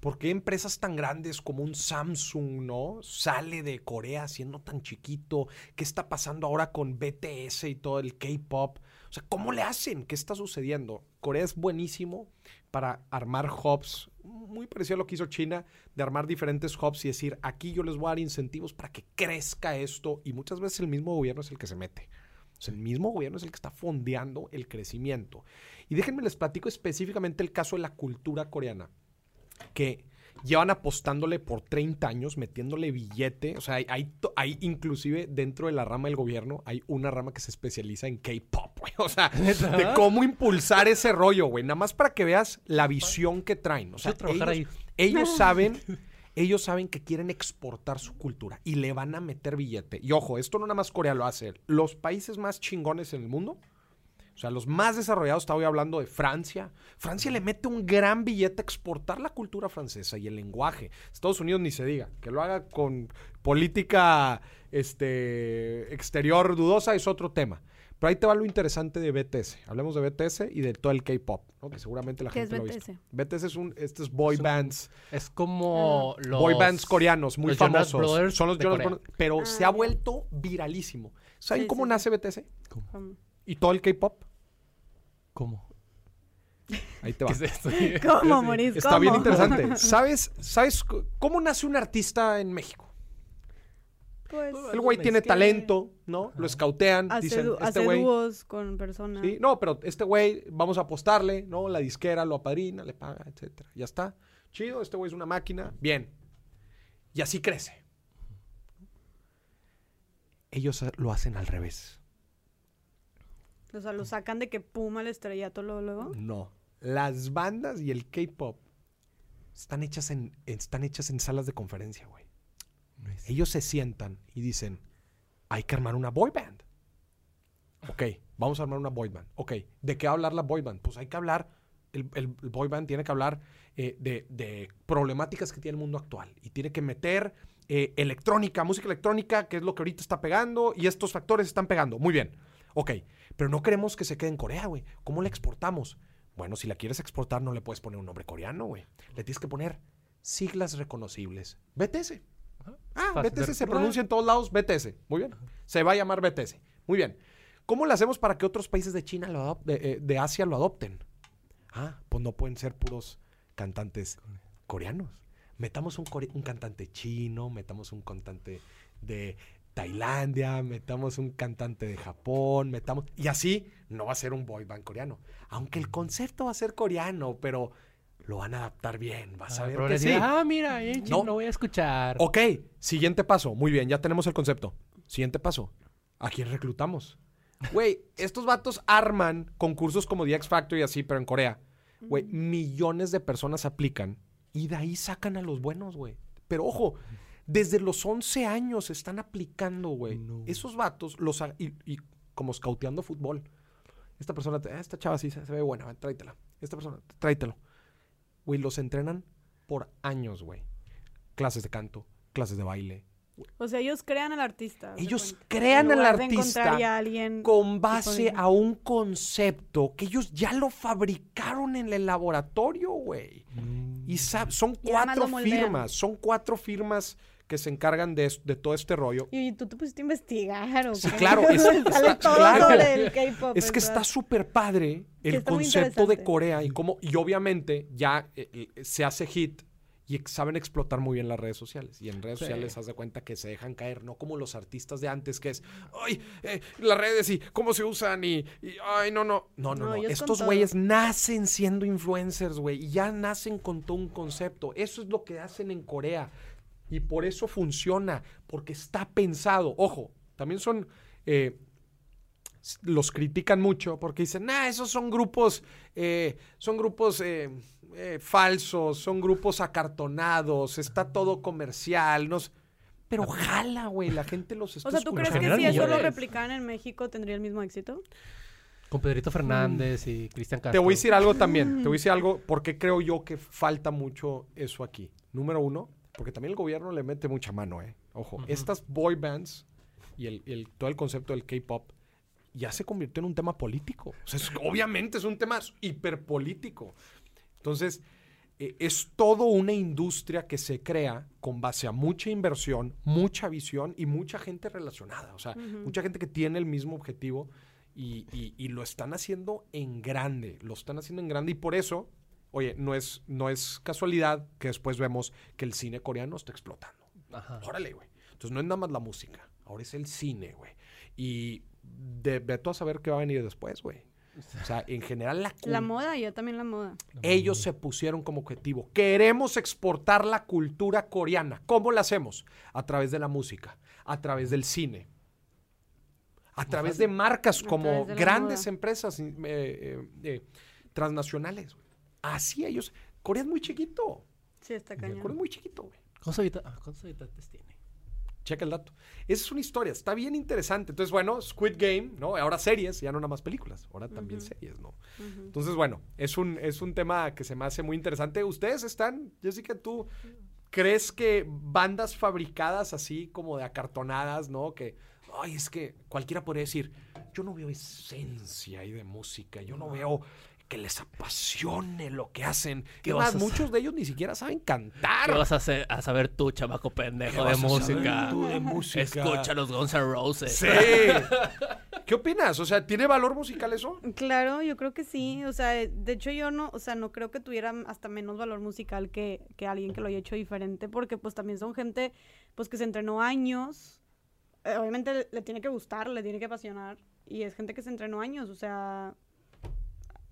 Porque empresas tan grandes como un Samsung, ¿no? Sale de Corea siendo tan chiquito. ¿Qué está pasando ahora con BTS y todo el K-pop? O sea, ¿cómo le hacen? ¿Qué está sucediendo? Corea es buenísimo para armar hubs, muy parecido a lo que hizo China, de armar diferentes hubs y decir, aquí yo les voy a dar incentivos para que crezca esto. Y muchas veces el mismo gobierno es el que se mete. O sea, el mismo gobierno es el que está fondeando el crecimiento. Y déjenme les platico específicamente el caso de la cultura coreana, que llevan apostándole por 30 años, metiéndole billete. O sea, hay inclusive dentro de la rama del gobierno, hay una rama que se especializa en K-pop, güey. O sea, de cómo impulsar ese rollo, güey. Nada más para que veas la visión que traen. O sea, ellos saben que quieren exportar su cultura y le van a meter billete. Y ojo, esto no nada más Corea lo hace. Los países más chingones en el mundo O sea, los más desarrollados, estaba hablando de Francia. Francia le mete un gran billete a exportar la cultura francesa y el lenguaje. Estados Unidos ni se diga. Que lo haga con política exterior dudosa es otro tema. Pero ahí te va lo interesante de BTS. Hablemos de BTS y de todo el K-pop, ¿no? Que seguramente la gente lo ha visto. BTS es un... Estos boy bands. Es como los... Boy bands coreanos, muy famosos. Son los Jonas Brothers. Pero se ha vuelto viralísimo. ¿Saben cómo nace BTS? ¿Cómo? ¿Y todo el K-pop? ¿Cómo? Ahí te va. ¿Qué es esto? ¿Cómo, Maurice? Está bien interesante. ¿Sabes cómo nace un artista en México? Pues, el güey tiene talento, ¿no? Lo escautean, dicen, hace dúos con personas. Sí, no, pero este güey, vamos a apostarle, ¿no? La disquera lo apadrina, le paga, etcétera. Ya está. Chido, este güey es una máquina. Bien. Y así crece. Ellos lo hacen al revés. O sea, ¿lo sacan de que puma el estrellato luego? No. Las bandas y el K-pop están hechas en salas de conferencia, güey. Ellos se sientan y dicen, hay que armar una boy band. Ok, vamos a armar una boy band. Ok, ¿de qué va a hablar la boy band? Pues hay que hablar, el boy band tiene que hablar de problemáticas que tiene el mundo actual. Y tiene que meter electrónica, música electrónica, que es lo que ahorita está pegando. Y estos factores están pegando. Muy bien. Ok, pero no queremos que se quede en Corea, güey. ¿Cómo la exportamos? Bueno, si la quieres exportar no le puedes poner un nombre coreano, güey. Le tienes que poner siglas reconocibles. BTS. BTS se pronuncia en todos lados, BTS. Muy bien. Se va a llamar BTS. Muy bien. ¿Cómo lo hacemos para que otros países de China, de Asia lo adopten? Pues no pueden ser puros cantantes coreanos. Metamos un cantante chino, metamos un cantante de Tailandia, metamos un cantante de Japón, metamos... Y así no va a ser un boy band coreano. Aunque el concepto va a ser coreano, pero... Lo van a adaptar bien, vas a ver que sí. Mira, no lo voy a escuchar. Ok, siguiente paso. Muy bien, ya tenemos el concepto. Siguiente paso. ¿A quién reclutamos? Güey, estos vatos arman concursos como The X Factor y así, pero en Corea. Güey, millones de personas aplican y de ahí sacan a los buenos, güey. Pero ojo, desde los 11 años están aplicando, güey. No. Esos vatos los... Y como scouteando fútbol. Esta persona... Esta chava sí se ve buena, tráetela. Esta persona, tráetelo. Güey, los entrenan por años, güey. Clases de canto, clases de baile. Wey. O sea, ellos crean al artista. Ellos crean al artista con base a un concepto que ellos ya lo fabricaron en el laboratorio, güey. Y son cuatro firmas que se encargan de todo este rollo. Y tú te pusiste a investigar, ¿o qué? Sí, claro. Es que está súper padre el concepto de Corea y obviamente ya se hace hit y saben explotar muy bien las redes sociales. Y en redes sociales haz de cuenta que se dejan caer, no como los artistas de antes que es, ¡ay! Las redes y cómo se usan y ¡ay! No. No. Estos güeyes nacen siendo influencers, güey. Y ya nacen con todo un concepto. Eso es lo que hacen en Corea. Y por eso funciona, porque está pensado. Ojo, también son... los critican mucho porque dicen, esos son grupos... falsos, son grupos acartonados, está todo comercial. Pero jala, güey, la gente los está escuchando. O sea, ¿tú crees que si eso lo replicaran en México tendría el mismo éxito? Con Pedrito Fernández y Cristian Castro. Te voy a decir algo también, porque creo yo que falta mucho eso aquí. Número uno... Porque también el gobierno le mete mucha mano, Ojo, estas boy bands y todo el concepto del K-pop ya se convirtió en un tema político. O sea, obviamente es un tema hiperpolítico. Entonces, es toda una industria que se crea con base a mucha inversión, mucha visión y mucha gente relacionada. O sea, mucha gente que tiene el mismo objetivo y lo están haciendo en grande. Y por eso... Oye, no es casualidad que después vemos que el cine coreano está explotando. Ajá. Órale, güey. Entonces no es nada más la música. Ahora es el cine, güey. Y ve tú a saber qué va a venir después, güey. O sea, en general la moda. Ellos se pusieron como objetivo. Queremos exportar la cultura coreana. ¿Cómo la hacemos? A través de la música, a través del cine, a través de marcas como grandes empresas transnacionales, güey. Así ellos. Corea es muy chiquito. Sí, está cañón. Corea es muy chiquito, güey. ¿Cuántos habitantes tiene? Checa el dato. Esa es una historia, está bien interesante. Entonces, bueno, Squid Game, ¿no? Ahora series, ya no nada más películas, ahora también series, ¿no? Entonces, bueno, es un tema que se me hace muy interesante. ¿Ustedes están, Jessica, tú crees que bandas fabricadas así como de acartonadas, ¿no? Que, ay, es que cualquiera podría decir, yo no veo esencia ahí de música, yo no veo que les apasione lo que hacen. Que más, muchos de ellos ni siquiera saben cantar. ¿Qué vas a saber tú, chamaco pendejo de música? Tú de música. Escucha los Guns N' Roses. Sí. ¿Qué opinas? O sea, ¿tiene valor musical eso? Claro, yo creo que sí. O sea, de hecho yo no, o sea, no creo que tuviera hasta menos valor musical que alguien que lo haya hecho diferente, porque pues también son gente pues que se entrenó años. Obviamente le tiene que gustar, le tiene que apasionar, y es gente que se entrenó años, o sea,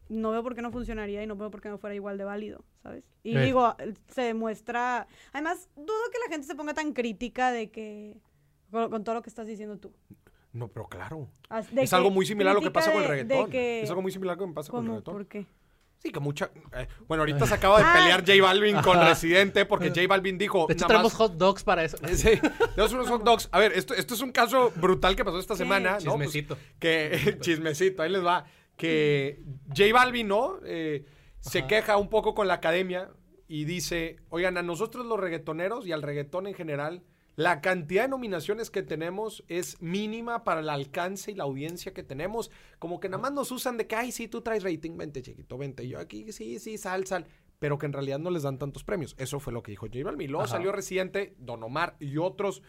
no veo por qué no funcionaría y no veo por qué no fuera igual de válido, ¿sabes? Y digo, se demuestra... Además, dudo que la gente se ponga tan crítica de que... Con todo lo que estás diciendo tú. No, pero claro. Es algo muy similar a lo que pasa con el reggaetón. Es algo muy similar a lo que pasa con el reggaetón. ¿Por qué? Sí, que mucha... bueno, ahorita se acaba de pelear J Balvin con Residente, porque J Balvin dijo... De hecho, tenemos hot dogs para eso. Sí, tenemos unos hot dogs. A ver, esto es un caso brutal que pasó esta semana, ¿no? Chismecito. Pues, chismecito, ahí les va. Que J Balvin, ¿no? Se queja un poco con la academia y dice, oigan, a nosotros los reggaetoneros y al reggaetón en general, la cantidad de nominaciones que tenemos es mínima para el alcance y la audiencia que tenemos. Como que nada más nos usan de que, ay, sí, tú traes rating, vente, chiquito, vente. Yo aquí, sí, sal. Pero que en realidad no les dan tantos premios. Eso fue lo que dijo J Balvin. Luego salió Residente, Don Omar y otros.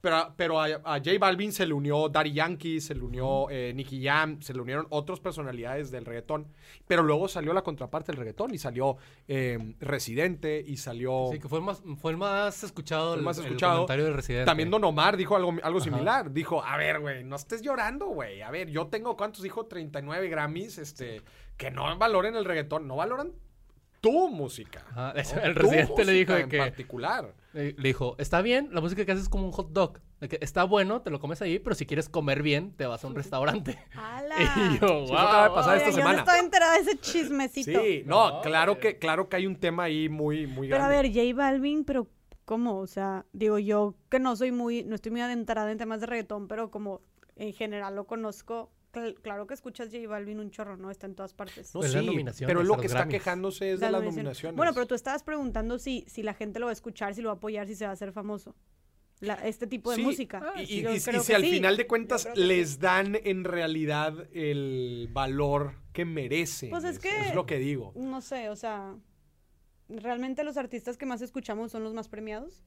Pero a J Balvin se le unió Daddy Yankee, se le unió Nicky Jam, se le unieron otras personalidades del reggaetón. Pero luego salió la contraparte del reggaetón y salió Residente y salió... Sí, que fue el más escuchado el comentario de Residente. También Don Omar dijo algo similar. Dijo, a ver, güey, no estés llorando, güey. A ver, yo tengo, ¿cuántos dijo? 39 Grammys, que no valoren el reggaetón. No valoran tu música. Ajá, ¿no? El Residente le dijo de que... En particular. Le dijo, está bien, la música que haces es como un hot dog. Está bueno, te lo comes ahí, pero si quieres comer bien, te vas a un restaurante. ¡Hala! Y yo, wow. Oye, esta semana. Yo no estaba enterada de ese chismecito. Sí, no, claro que hay un tema ahí muy, muy grande. Pero a ver, J Balvin, pero ¿cómo? O sea, digo yo que no estoy muy adentrada en temas de reggaetón, pero como en general lo conozco... Claro que escuchas J Balvin un chorro, ¿no? Está en todas partes. No, sí, pero lo que está quejándose es de las nominaciones. Bueno, pero tú estabas preguntando si la gente lo va a escuchar, si lo va a apoyar, si se va a hacer famoso. Este tipo de música. Y si al final de cuentas les dan en realidad el valor que merecen. Pues es lo que digo. No sé, o sea, ¿realmente los artistas que más escuchamos son los más premiados?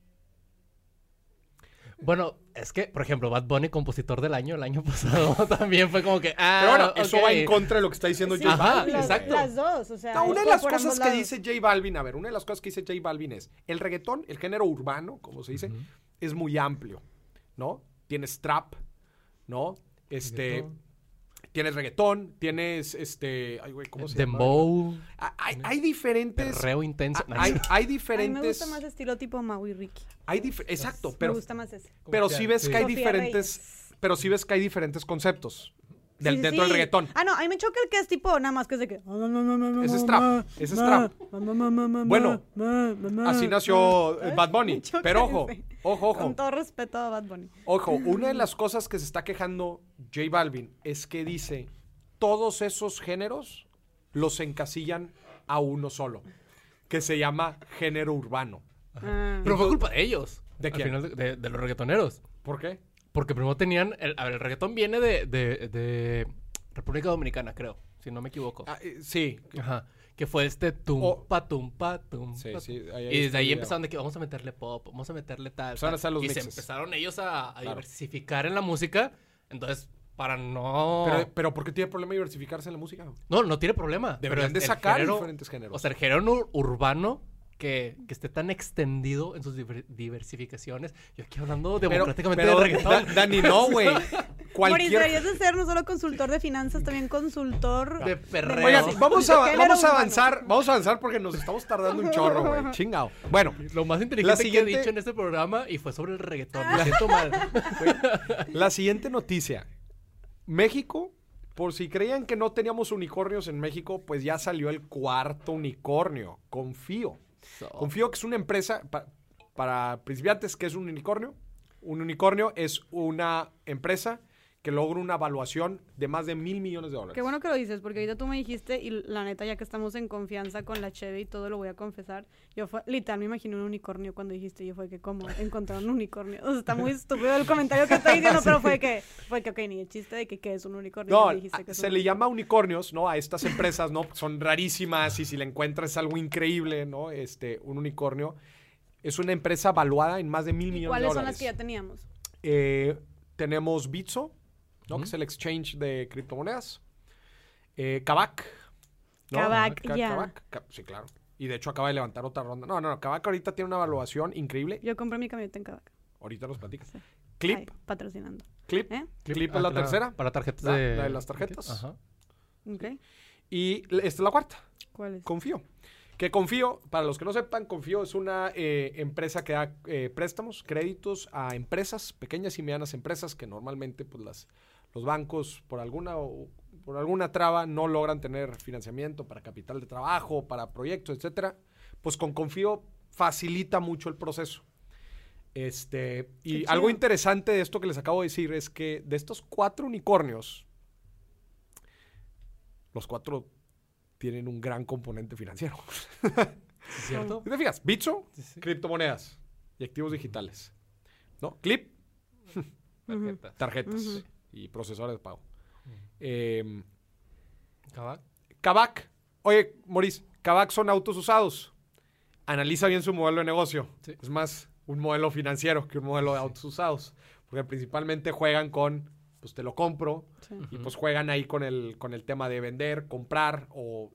Bueno, es que, por ejemplo, Bad Bunny, compositor del año, el año pasado también fue como que... Pero bueno, eso va en contra de lo que está diciendo J Balvin. Exacto. Las dos, o sea... una de las cosas que dice J Balvin, una de las cosas que dice J Balvin es, el reggaetón, el género urbano, como se dice, es muy amplio, ¿no? Tienes trap, ¿no? Tienes reggaetón, tienes ay, güey, ¿cómo se llama? Dembow. Hay diferentes. Perreo intenso. Hay diferentes. A mí me gusta más estilo tipo Mau y Ricky. Exacto, pero me gusta más ese. Pero sí ves que hay diferentes. Pero sí ves que hay diferentes conceptos dentro del reggaetón. Ah, no, a mí me choca el que es tipo nada más que es de que no. Ese es trap. Ese es trap. Bueno, así nació Bad Bunny. Pero ojo. Con todo respeto a Bad Bunny. Ojo, una de las cosas que se está quejando J Balvin es que dice, todos esos géneros los encasillan a uno solo, que se llama género urbano. Pero fue culpa de ellos. ¿De quién? Al final de los reggaetoneros. ¿Por qué? Porque primero tenían... el reggaetón viene de República Dominicana, creo, si no me equivoco. Sí. Ajá. Que fue tumpa. Sí. Y desde ahí empezaron de que vamos a meterle pop, vamos a meterle tal. Y mixes. Se empezaron ellos a diversificar en la música. Entonces, para no... Pero ¿por qué tiene problema diversificarse en la música? No tiene problema. Deberían de sacar diferentes géneros. O sea, el género urbano... Que esté tan extendido en sus diversificaciones. Yo aquí hablando democráticamente de reggaetón. Dani, no, güey. Deberías de ser no solo consultor de finanzas, también consultor... De perreo. Oigan, vamos a avanzar porque nos estamos tardando un chorro, güey. Chingao. Bueno. Lo más inteligente que he dicho en este programa y fue sobre el reggaetón. Me siento mal. Wey, la siguiente noticia. México... Por si creían que no teníamos unicornios en México, pues ya salió el cuarto unicornio, Confío. Confío, que es una empresa, para principiantes, ¿qué es un unicornio? Un unicornio es una empresa que logra una valuación de más de $1,000 millones. Qué bueno que lo dices, porque ahorita tú me dijiste, y la neta, ya que estamos en confianza con la Cheve y todo, lo voy a confesar. Yo fue, literal, me imaginé un unicornio cuando dijiste, yo fue que, ¿cómo? Encontraron un unicornio. O sea, está muy estúpido el comentario que está diciendo, sí. Pero fue que, ok, ni el chiste de que ¿qué es un unicornio? No, dijiste que se le llama unicornios, ¿no? A estas empresas, ¿no? Son rarísimas y si la encuentras es algo increíble, ¿no? Un unicornio. Es una empresa valuada en más de $1,000 millones. ¿Cuáles son las que ya teníamos? Tenemos Bitso, ¿no? Que es el exchange de criptomonedas. Kavak, ¿no? Kavak, ya. Yeah. Sí, claro. Y de hecho acaba de levantar otra ronda. No. Kavak ahorita tiene una evaluación increíble. Yo compré mi camioneta en Kavak. Ahorita nos platicas. Sí. Clip. Ay, patrocinando. Clip. ¿Eh? Clip es la tercera. Para tarjetas. La de las tarjetas. Ajá. Okay. Y esta es la cuarta. ¿Cuál es? Confío. Que Confío, para los que no sepan, Confío es una empresa que da préstamos, créditos a empresas, pequeñas y medianas empresas, que normalmente pues los bancos por alguna traba no logran tener financiamiento para capital de trabajo, para proyectos, etcétera. Pues con Confío facilita mucho el proceso. Y algo interesante de esto que les acabo de decir es que de estos 4 unicornios, los 4 tienen un gran componente financiero. ¿Es cierto? ¿Te fijas? Bitso, sí. Criptomonedas y activos digitales, ¿no? Clip, tarjetas y procesores de pago. Kavak. Oye, Maurice, Kavak son autos usados. Analiza bien su modelo de negocio. Sí. Es más un modelo financiero que un modelo de autos usados. Porque principalmente juegan con, pues te lo compro. Sí. Y pues juegan ahí con el tema de vender, comprar o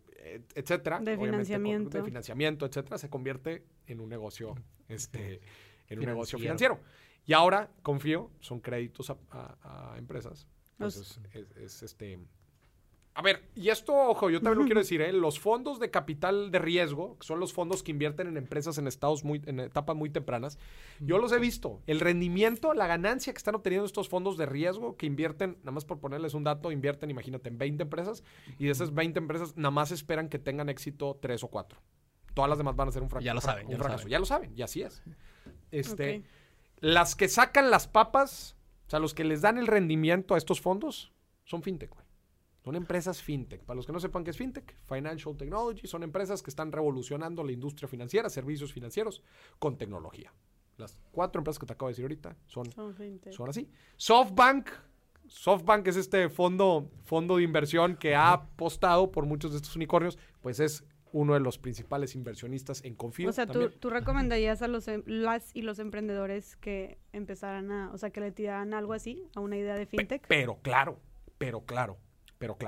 etcétera. De financiamiento. De financiamiento, etcétera. Se convierte en un negocio, en un negocio financiero. Y ahora, Confío, son créditos a empresas. Entonces, a ver, y esto, ojo, yo también lo quiero decir, los fondos de capital de riesgo, que son los fondos que invierten en empresas en etapas muy tempranas, yo los he visto. El rendimiento, la ganancia que están obteniendo estos fondos de riesgo que invierten, nada más por ponerles un dato, invierten, imagínate, en 20 empresas, y de esas 20 empresas nada más esperan que tengan éxito 3 o 4. Todas las demás van a ser un fracaso. Ya lo saben. Ya lo saben, y así es. Okay. Las que sacan las papas, o sea, los que les dan el rendimiento a estos fondos, son fintech, güey. Son empresas fintech. Para los que no sepan qué es fintech, Financial Technology, son empresas que están revolucionando la industria financiera, servicios financieros, con tecnología. Las 4 empresas que te acabo de decir ahorita son fintech. Son así. SoftBank es fondo de inversión que ha apostado por muchos de estos unicornios, pues es uno de los principales inversionistas en Confío. O sea, ¿tú recomendarías a los emprendedores que empezaran que le tiraran algo así, a una idea de fintech? Pero claro.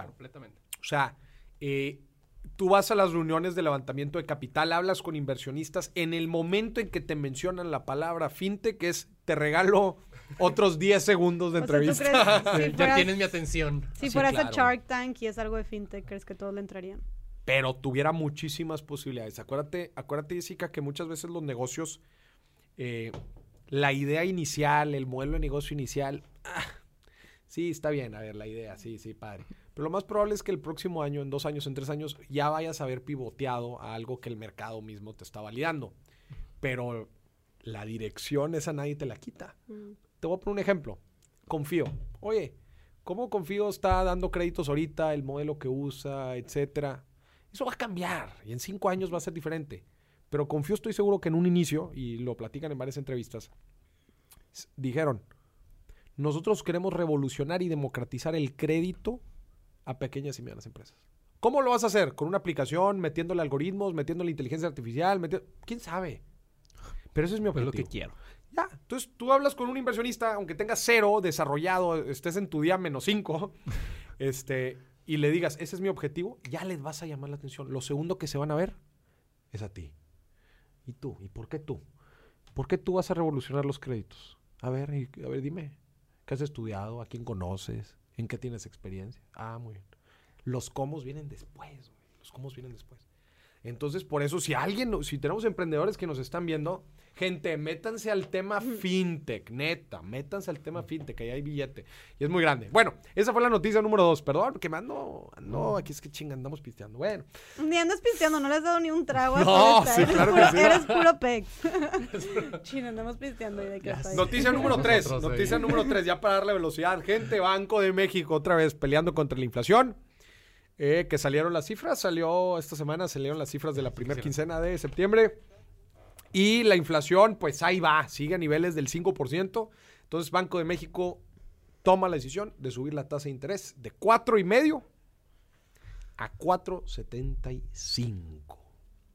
Completamente. O sea, tú vas a las reuniones de levantamiento de capital, hablas con inversionistas, en el momento en que te mencionan la palabra fintech te regalo otros 10 segundos de entrevista. ¿Tú crees, si ya tienes mi atención? Si fueras a Shark Tank y es algo de fintech, ¿crees que todos le entrarían? Pero tuviera muchísimas posibilidades. Acuérdate, Jessica, que muchas veces los negocios, la idea inicial, el modelo de negocio inicial... Sí, está bien, a ver, la idea, sí, padre. Pero lo más probable es que el próximo año, en 2 años, en 3 años, ya vayas a haber pivoteado a algo que el mercado mismo te está validando. Pero la dirección esa nadie te la quita. Te voy a poner un ejemplo. Confío. Oye, ¿cómo Confío está dando créditos ahorita, el modelo que usa, etcétera? Eso va a cambiar y en 5 años va a ser diferente. Pero Confío, estoy seguro que en un inicio, y lo platican en varias entrevistas, dijeron... Nosotros queremos revolucionar y democratizar el crédito a pequeñas y medianas empresas. ¿Cómo lo vas a hacer? ¿Con una aplicación? ¿Metiéndole algoritmos? ¿Metiéndole inteligencia artificial? ¿Quién sabe? Pero eso es mi objetivo. Es lo que quiero. Ya. Entonces, tú hablas con un inversionista, aunque tengas 0 desarrollado, estés en tu día -5, y le digas, ese es mi objetivo, ya les vas a llamar la atención. Lo segundo que se van a ver es a ti. ¿Y tú? ¿Y por qué tú? ¿Por qué tú vas a revolucionar los créditos? A ver, dime. ¿Qué has estudiado? ¿A quién conoces? ¿En qué tienes experiencia? Ah, muy bien. Los cómo vienen después. Entonces, por eso, si alguien, si tenemos emprendedores que nos están viendo, gente, métanse al tema fintech, neta, métanse al tema fintech, ahí hay billete, y es muy grande. Bueno, esa fue la noticia número 2, perdón, porque me ando, aquí es que chinga, andamos pisteando, bueno. Ni andas pisteando, no le has dado ni un trago. No, sí, claro que sí. Eres puro pex. Chino, andamos pisteando. Noticia número 3, noticia número 3, ya para darle velocidad. Gente, Banco de México, otra vez peleando contra la inflación. Que salieron las cifras, esta semana salieron las cifras de la primera quincena de septiembre y la inflación, pues ahí va, sigue a niveles del 5%, entonces Banco de México toma la decisión de subir la tasa de interés de 4,5 a 4,75.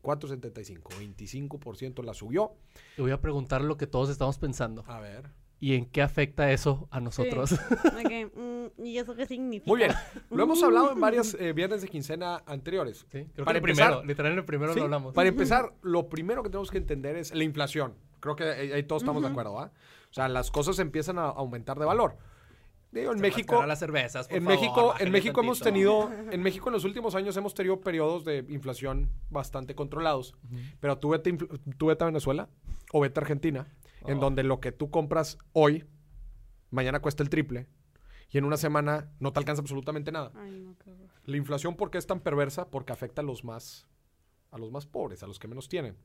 4,75, 25% la subió. Te voy a preguntar lo que todos estamos pensando. A ver. ¿Y en qué afecta eso a nosotros? Sí. Okay. ¿Y eso qué significa? Muy bien. Lo hemos hablado en varias viernes de quincena anteriores. Sí, creo para que empezar, literalmente el primero ¿sí? lo hablamos. Para empezar, lo primero que tenemos que entender es la inflación. Creo que ahí todos estamos de acuerdo, ¿ah? O sea, las cosas empiezan a aumentar de valor. Digo, en México, las cervezas, por favor, en México hemos tenido, en México en los últimos años hemos tenido periodos de inflación bastante controlados. Uh-huh. Pero tú vete a Venezuela o vete a Argentina, en donde lo que tú compras hoy, mañana cuesta el triple, y en una semana no te alcanza absolutamente nada. Ay, no, qué horror. La inflación, ¿por qué es tan perversa? Porque afecta a los más pobres, a los que menos tienen.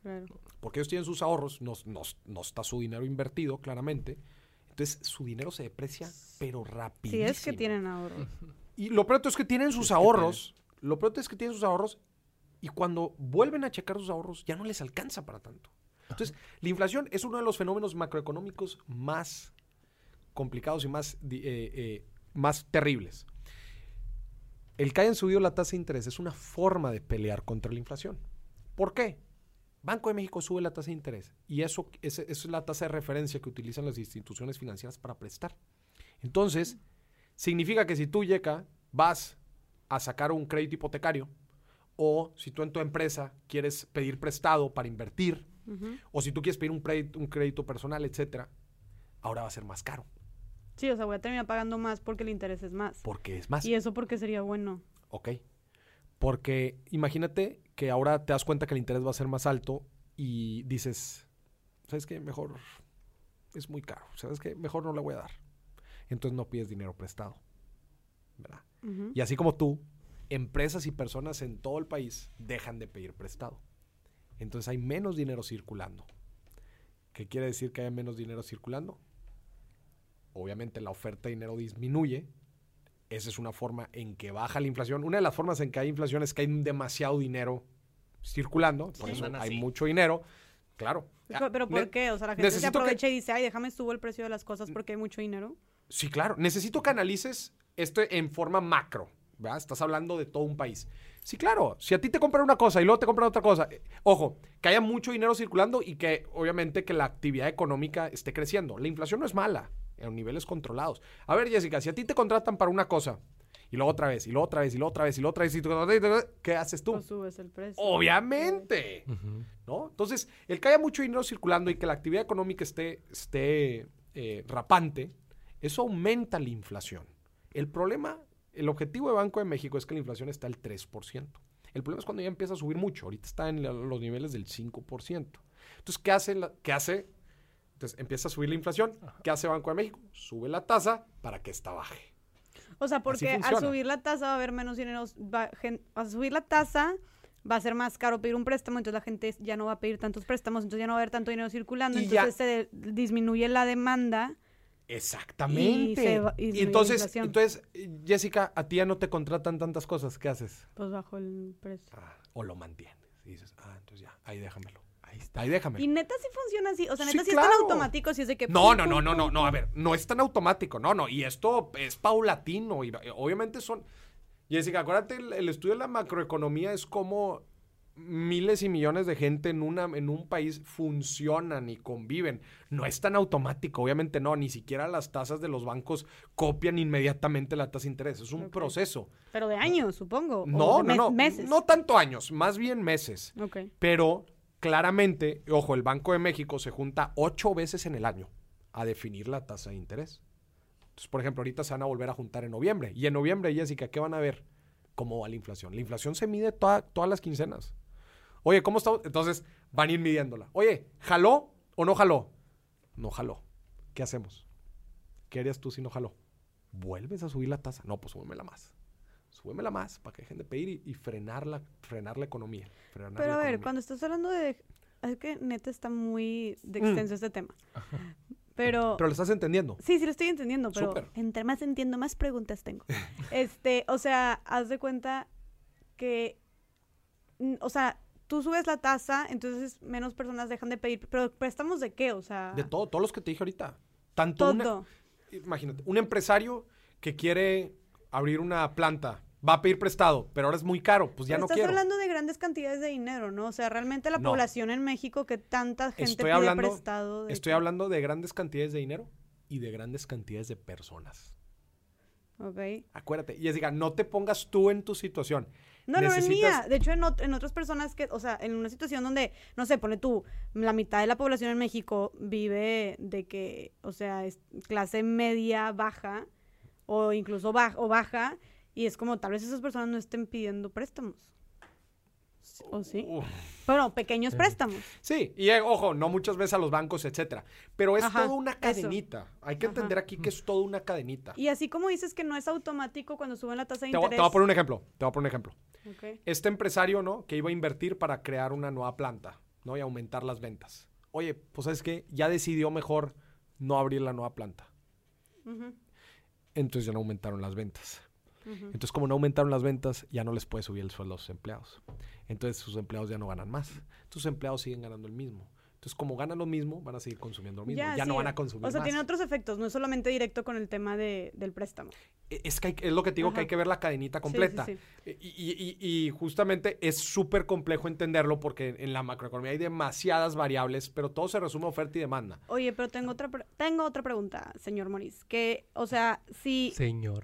Claro. Porque ellos tienen sus ahorros, no está su dinero invertido, claramente. Entonces, su dinero se deprecia, pero rapidísimo. Sí, es que tienen ahorros. Y lo pronto es que tienen sus ahorros. Lo pronto es que tienen sus ahorros, y cuando vuelven a checar sus ahorros, ya no les alcanza para tanto. Entonces, la inflación es uno de los fenómenos macroeconómicos más complicados y más terribles. El que hayan subido la tasa de interés es una forma de pelear contra la inflación. ¿Por qué? Banco de México sube la tasa de interés y eso es la tasa de referencia que utilizan las instituciones financieras para prestar. Entonces, significa que si tú, Yeca, vas a sacar un crédito hipotecario, o si tú en tu empresa quieres pedir prestado para invertir, uh-huh, o si tú quieres pedir un crédito personal, etcétera, ahora va a ser más caro. Sí, o sea, voy a terminar pagando más porque el interés es más. Porque es más. ¿Y eso porque sería bueno? Ok. Porque imagínate que ahora te das cuenta que el interés va a ser más alto y dices, ¿sabes qué? Mejor es muy caro. ¿Sabes qué? Mejor no la voy a dar. Entonces no pides dinero prestado, ¿verdad? Uh-huh. Y así como tú, empresas y personas en todo el país dejan de pedir prestado. Entonces hay menos dinero circulando. ¿Qué quiere decir que haya menos dinero circulando? Obviamente la oferta de dinero disminuye. Esa es una forma en que baja la inflación. Una de las formas en que hay inflación es que hay demasiado dinero circulando. Por eso hay mucho dinero. Claro. ¿Pero por qué? O sea, la gente se aprovecha y dice, ay, déjame subo el precio de las cosas porque hay mucho dinero. Sí, claro. Necesito que analices esto en forma macro, ¿verdad? Estás hablando de todo un país. Sí, claro. Si a ti te compran una cosa y luego te compran otra cosa, ojo, que haya mucho dinero circulando y que obviamente que la actividad económica esté creciendo. La inflación no es mala, en niveles controlados. A ver, Jessica, si a ti te contratan para una cosa y luego otra vez, y luego otra vez, y luego otra vez, y luego otra vez, y ¿qué haces tú? No subes el precio. Obviamente. Uh-huh. ¿No? Entonces, el que haya mucho dinero circulando y que la actividad económica esté rapante, eso aumenta la inflación. El problema... El objetivo de Banco de México es que la inflación está al 3%. El problema es cuando ya empieza a subir mucho. Ahorita está en los niveles del 5%. Entonces, ¿qué hace? Entonces, empieza a subir la inflación. Ajá. ¿Qué hace Banco de México? Sube la tasa para que esta baje. O sea, porque al subir la tasa va a haber menos dinero. Al subir la tasa va a ser más caro pedir un préstamo. Entonces, la gente ya no va a pedir tantos préstamos. Entonces, ya no va a haber tanto dinero circulando. Entonces, se disminuye la demanda. Exactamente. Y entonces, Jessica, a ti ya no te contratan tantas cosas. ¿Qué haces? Pues bajo el precio. Ah, o lo mantienes. Y dices, entonces ya, ahí déjamelo. Ahí está. Ahí déjamelo. Y neta sí funciona así. O sea, neta sí, claro, es tan automático. Si es de que no. A ver, no es tan automático. No. Y esto es paulatino. Y obviamente son... Jessica, acuérdate, el estudio de la macroeconomía es como... miles y millones de gente en un país funcionan y conviven. No es tan automático, obviamente no. Ni siquiera las tasas de los bancos copian inmediatamente la tasa de interés. Es un proceso. Pero de años, supongo. No, meses. No tanto años, más bien meses. Okay. Pero claramente, ojo, el Banco de México se junta 8 veces en el año a definir la tasa de interés. Entonces, por ejemplo, ahorita se van a volver a juntar en noviembre. Y en noviembre, Jessica, ¿qué van a ver? ¿Cómo va la inflación? La inflación se mide todas las quincenas. Oye, ¿cómo está? Entonces van a ir midiéndola. Oye, ¿jaló o no jaló? No jaló. ¿Qué hacemos? ¿Qué harías tú si no jaló? ¿Vuelves a subir la tasa? No, pues súbemela más. Súbemela más para que dejen de pedir y frenar la economía. Frenar Pero a ver, economía. Cuando estás hablando de... Es que neta está muy de extenso este tema. Pero lo estás entendiendo. Sí, sí lo estoy entendiendo, pero Súper. Entre más entiendo, más preguntas tengo. O sea, haz de cuenta que, o sea, tú subes la tasa, entonces menos personas dejan de pedir, pero ¿préstamos de qué? O sea... De todo, todos los que te dije ahorita. Tanto todo. Imagínate, un empresario que quiere abrir una planta, va a pedir prestado, pero ahora es muy caro, pues ya pero no quiero. Estás hablando de grandes cantidades de dinero, ¿no? O sea, realmente la población en México que tanta gente pide prestado. Estoy hablando de grandes cantidades de dinero y de grandes cantidades de personas. Ok. Acuérdate. Y es diga, no te pongas tú en tu situación. No, no es mía. De hecho, en otras personas que, o sea, en una situación donde, no sé, pone tú, la mitad de la población en México vive de que, o sea, es clase media baja o incluso baja. Y es como, tal vez esas personas no estén pidiendo préstamos. ¿O sí? Bueno, pequeños préstamos. Sí, y ojo, no muchas veces a los bancos, etcétera. Pero es toda una cadenita. Eso. Hay que entender aquí que es toda una cadenita. Y así como dices que no es automático cuando suben la tasa de interés. Te voy a poner un ejemplo. Okay. Este empresario, ¿no? Que iba a invertir para crear una nueva planta, ¿no? Y aumentar las ventas. Oye, pues ¿sabes qué? Ya decidió mejor no abrir la nueva planta. Entonces ya no aumentaron las ventas. Entonces, como no aumentaron las ventas, ya no les puede subir el sueldo a sus empleados. Entonces, sus empleados ya no ganan más. Sus empleados siguen ganando el mismo. Entonces, como ganan lo mismo, van a seguir consumiendo lo mismo. Ya sí, no van a consumir más. O sea, tiene otros efectos. No es solamente directo con el tema del préstamo. Es que es lo que te digo, que hay que ver la cadenita completa. Sí. Y justamente es súper complejo entenderlo porque en la macroeconomía hay demasiadas variables, pero todo se resume a oferta y demanda. Oye, pero tengo otra pregunta, señor Morís. Que, o sea, si... Señor.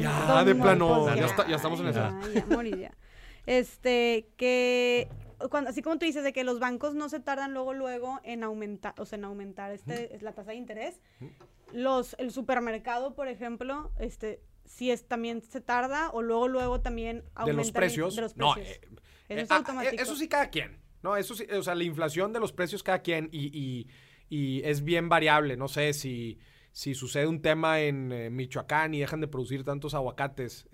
Ya, de plano. Ya estamos en eso. Ya, Morís. Que... Cuando, así como tú dices de que los bancos no se tardan luego en aumentar, o sea, la tasa de interés, el supermercado, por ejemplo, si es también se tarda o luego también aumenta de los precios. No, eso es automático. Eso sí cada quien, ¿no? Eso sí, o sea, la inflación de los precios cada quien y es bien variable, no sé si sucede un tema en Michoacán y dejan de producir tantos aguacates,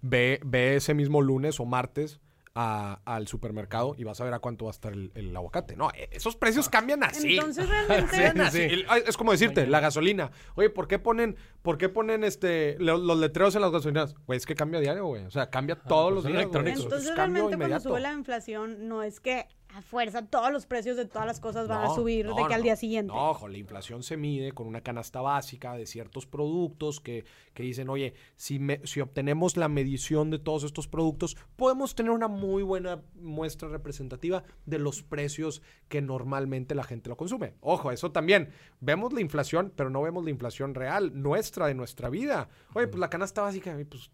ve ese mismo lunes o martes al supermercado y vas a ver a cuánto va a estar el aguacate. No, esos precios cambian así. Entonces realmente... Es como decirte, la gasolina. Oye, ¿por qué ponen los letreros en las gasolineras? Güey, es que cambia diario, güey. O sea, cambia todos los días. Entonces realmente cuando sube la inflación no es que a fuerza todos los precios de todas las cosas van a subir que al día siguiente. No, ojo, la inflación se mide con una canasta básica de ciertos productos que dicen, oye, si obtenemos la medición de todos estos productos, podemos tener una muy buena muestra representativa de los precios que normalmente la gente lo consume. Ojo, eso también. Vemos la inflación, pero no vemos la inflación real, de nuestra vida. Oye, pues la canasta básica, pues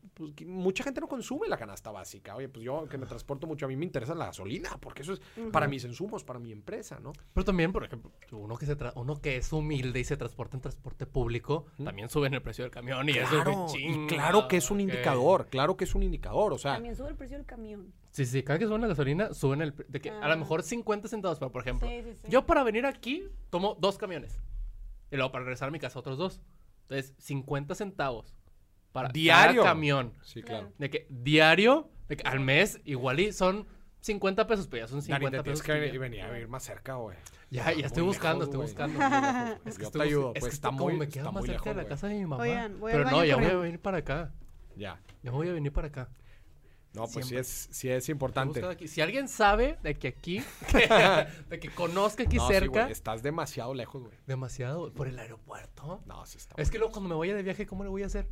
mucha gente no consume la canasta básica. Oye, pues yo que me transporto mucho, a mí me interesa la gasolina, porque eso es... para mis insumos, para mi empresa, ¿no? Pero también, por ejemplo, uno que es humilde y se transporta en transporte público, también suben el precio del camión y eso es chingado. Claro que es un indicador, o sea... También sube el precio del camión. Sí, cada que suben la gasolina, suben el... De que a lo mejor 50 centavos, pero por ejemplo, yo para venir aquí tomo 2 camiones y luego para regresar a mi casa otros 2. Entonces, 50 centavos para diario. Cada camión. Sí, claro. De que diario, de que al mes, igual y son... 50 pesos, pero ya son 50 Dani, pesos. Tienes que venir a vivir más cerca, güey. Ya estoy buscando. Es que yo te ayudo, pues está muy lejos. Me queda más cerca de la casa de mi mamá. Oigan, pero no, ya voy a venir para acá. Ya voy a venir para acá. No, pues sí es importante. Si alguien sabe de que aquí, de que conozca aquí cerca. Sí, güey, estás demasiado lejos, güey. Demasiado, por el aeropuerto. No, sí está. Es que luego cuando me vaya de viaje, ¿cómo le voy a hacer?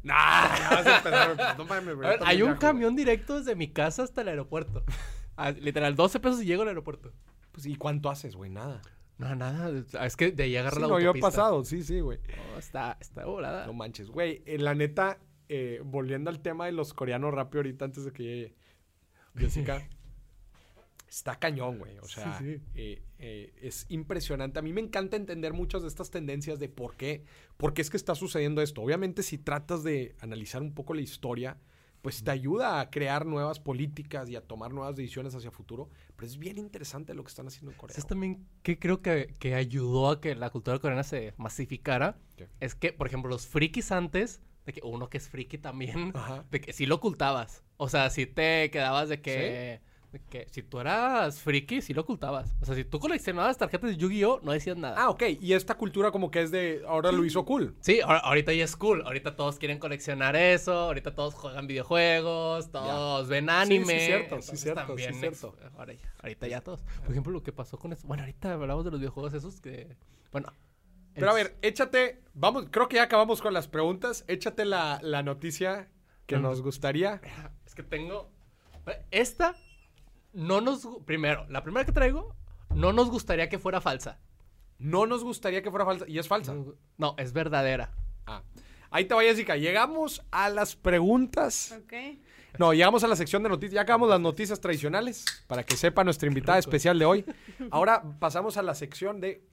Hay un camión directo desde mi casa hasta el aeropuerto. Literal, 12 pesos y llego al aeropuerto. Pues, ¿y cuánto haces, güey? Nada. No, nada. Es que de ahí agarra la autopista. No, yo he pasado. Sí, güey. No, está volada. No manches, güey. La neta, volviendo al tema de los coreanos rápido ahorita antes de que llegue Jessica, está cañón, güey. O sea, sí. Es impresionante. A mí me encanta entender muchas de estas tendencias de por qué es que está sucediendo esto. Obviamente, si tratas de analizar un poco la historia, pues te ayuda a crear nuevas políticas y a tomar nuevas decisiones hacia futuro. Pero es bien interesante lo que están haciendo en Corea. Es también que creo que ayudó a que la cultura coreana se masificara. ¿Qué? Es que, por ejemplo, los frikis antes, de que uno que es friki también, ajá, de que sí lo ocultabas. O sea, sí te quedabas de que... ¿Sí? Que si tú eras friki, sí lo ocultabas. O sea, si tú coleccionabas tarjetas de Yu-Gi-Oh, no decías nada. Ah, ok. Y esta cultura como que es de... Ahora sí, lo hizo cool. Sí, ahorita ya es cool. Ahorita todos quieren coleccionar eso. Ahorita todos juegan videojuegos. Todos ven anime. Sí, sí, cierto. Ahorita ya todos. Por ejemplo, lo que pasó con eso... Bueno, ahorita hablamos de los videojuegos esos que... Bueno... Pero a ver, échate... Vamos, creo que ya acabamos con las preguntas. Échate la noticia que nos gustaría. Es que tengo... Esta... Primero, la primera que traigo, no nos gustaría que fuera falsa. No nos gustaría que fuera falsa. ¿Y es falsa? No, es verdadera. Ah. Ahí te va, Jessica. Llegamos a las preguntas. Ok. No, llegamos a la sección de noticias. Ya acabamos las noticias tradicionales, para que sepa nuestra invitada especial de hoy. Ahora pasamos a la sección de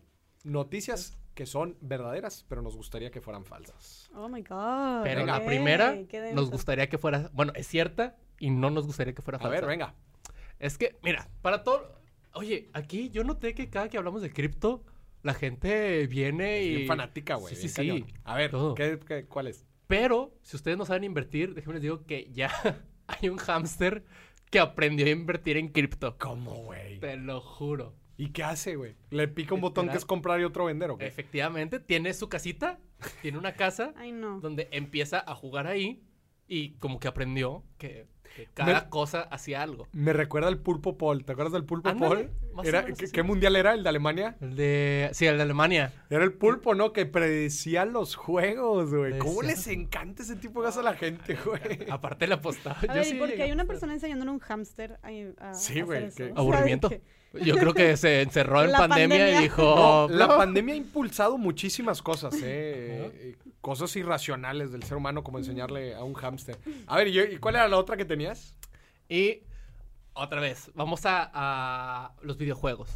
noticias que son verdaderas, pero nos gustaría que fueran falsas. Oh, my God. Pero venga, la primera nos gustaría que fuera... Bueno, es cierta y no nos gustaría que fuera falsa. A ver, venga. Es que, mira, para todo... Oye, aquí yo noté que cada que hablamos de cripto, la gente viene y... Es bien fanática, güey. Sí, sí, sí. A ver, ¿cuál es? Pero, si ustedes no saben invertir, déjenme les digo que ya hay un hámster que aprendió a invertir en cripto. ¿Cómo, güey? Te lo juro. ¿Y qué hace, güey? ¿Le pica un botón que es comprar y otro vender, o qué? Efectivamente. Tiene su casita, tiene una casa... Ay, no. Donde empieza a jugar ahí y como que aprendió que... Cada cosa hacía algo. Me recuerda al Pulpo Paul. ¿Te acuerdas del Pulpo Paul? ¿Qué mundial era? ¿El de Alemania? Sí, el de Alemania. Era el Pulpo, ¿no? Que predecía los juegos, güey. ¿Cómo les encanta ese tipo de cosas a la gente, güey? Aparte la apostaba. A ver, porque hay una persona enseñándole un hámster a sí, güey. Aburrimiento. Yo creo que se encerró en pandemia y dijo... La pandemia ha impulsado muchísimas cosas, cosas irracionales del ser humano, como enseñarle a un hámster. A ver, ¿y cuál era la otra que tenías? Y otra vez, vamos a los videojuegos.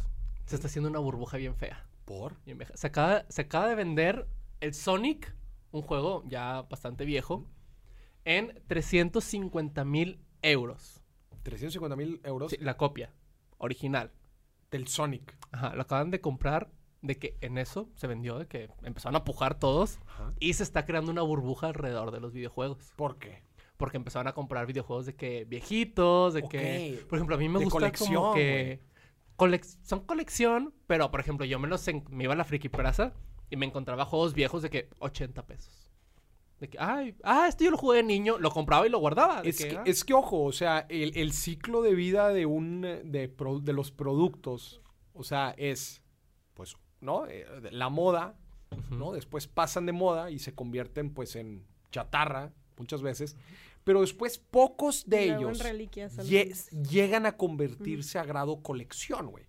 Se está haciendo una burbuja bien fea. ¿Por? Bien fea. Se acaba de vender el Sonic, un juego ya bastante viejo, en 350,000 euros. ¿350,000 euros? Sí, la copia original. Del Sonic. Ajá, lo acaban de comprar, de que en eso se vendió, de que empezaron a pujar todos. Ajá. Y se está creando una burbuja alrededor de los videojuegos. ¿Por qué? Porque empezaron a comprar videojuegos de que viejitos, de que... Por ejemplo, a mí me gusta como que... Son colección, pero, por ejemplo, yo me iba a la Friki Plaza y me encontraba juegos viejos de que 80 pesos. De que, esto yo lo jugué de niño, lo compraba y lo guardaba. Es que ojo, o sea, el ciclo de vida de los productos, o sea, es, pues, ¿no? La moda, ¿no? Después pasan de moda y se convierten, pues, en chatarra muchas veces, pero después pocos de ellos llegan a convertirse a grado colección, güey.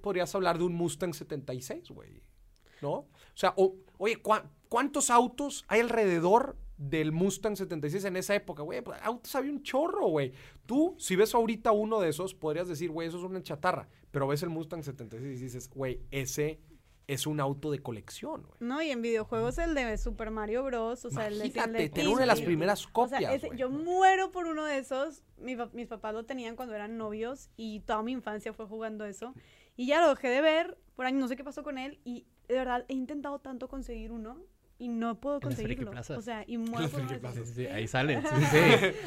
Podrías hablar de un Mustang 76, güey, ¿no? O sea, oye, ¿cuántos autos hay alrededor del Mustang 76 en esa época, güey? Pues, autos había un chorro, güey. Tú, si ves ahorita uno de esos, podrías decir, güey, eso es una chatarra, pero ves el Mustang 76 y dices, güey, ese... Es un auto de colección, güey. No, y en videojuegos el de Super Mario Bros. O sea, imagínate, tener una de las primeras copias. O sea, yo muero por uno de esos. Mis papás lo tenían cuando eran novios y toda mi infancia fue jugando eso. Y ya lo dejé de ver por años, no sé qué pasó con él. Y de verdad he intentado tanto conseguir uno y no puedo conseguirlo. O sea, y muero por uno. Sí, ahí salen. Sí.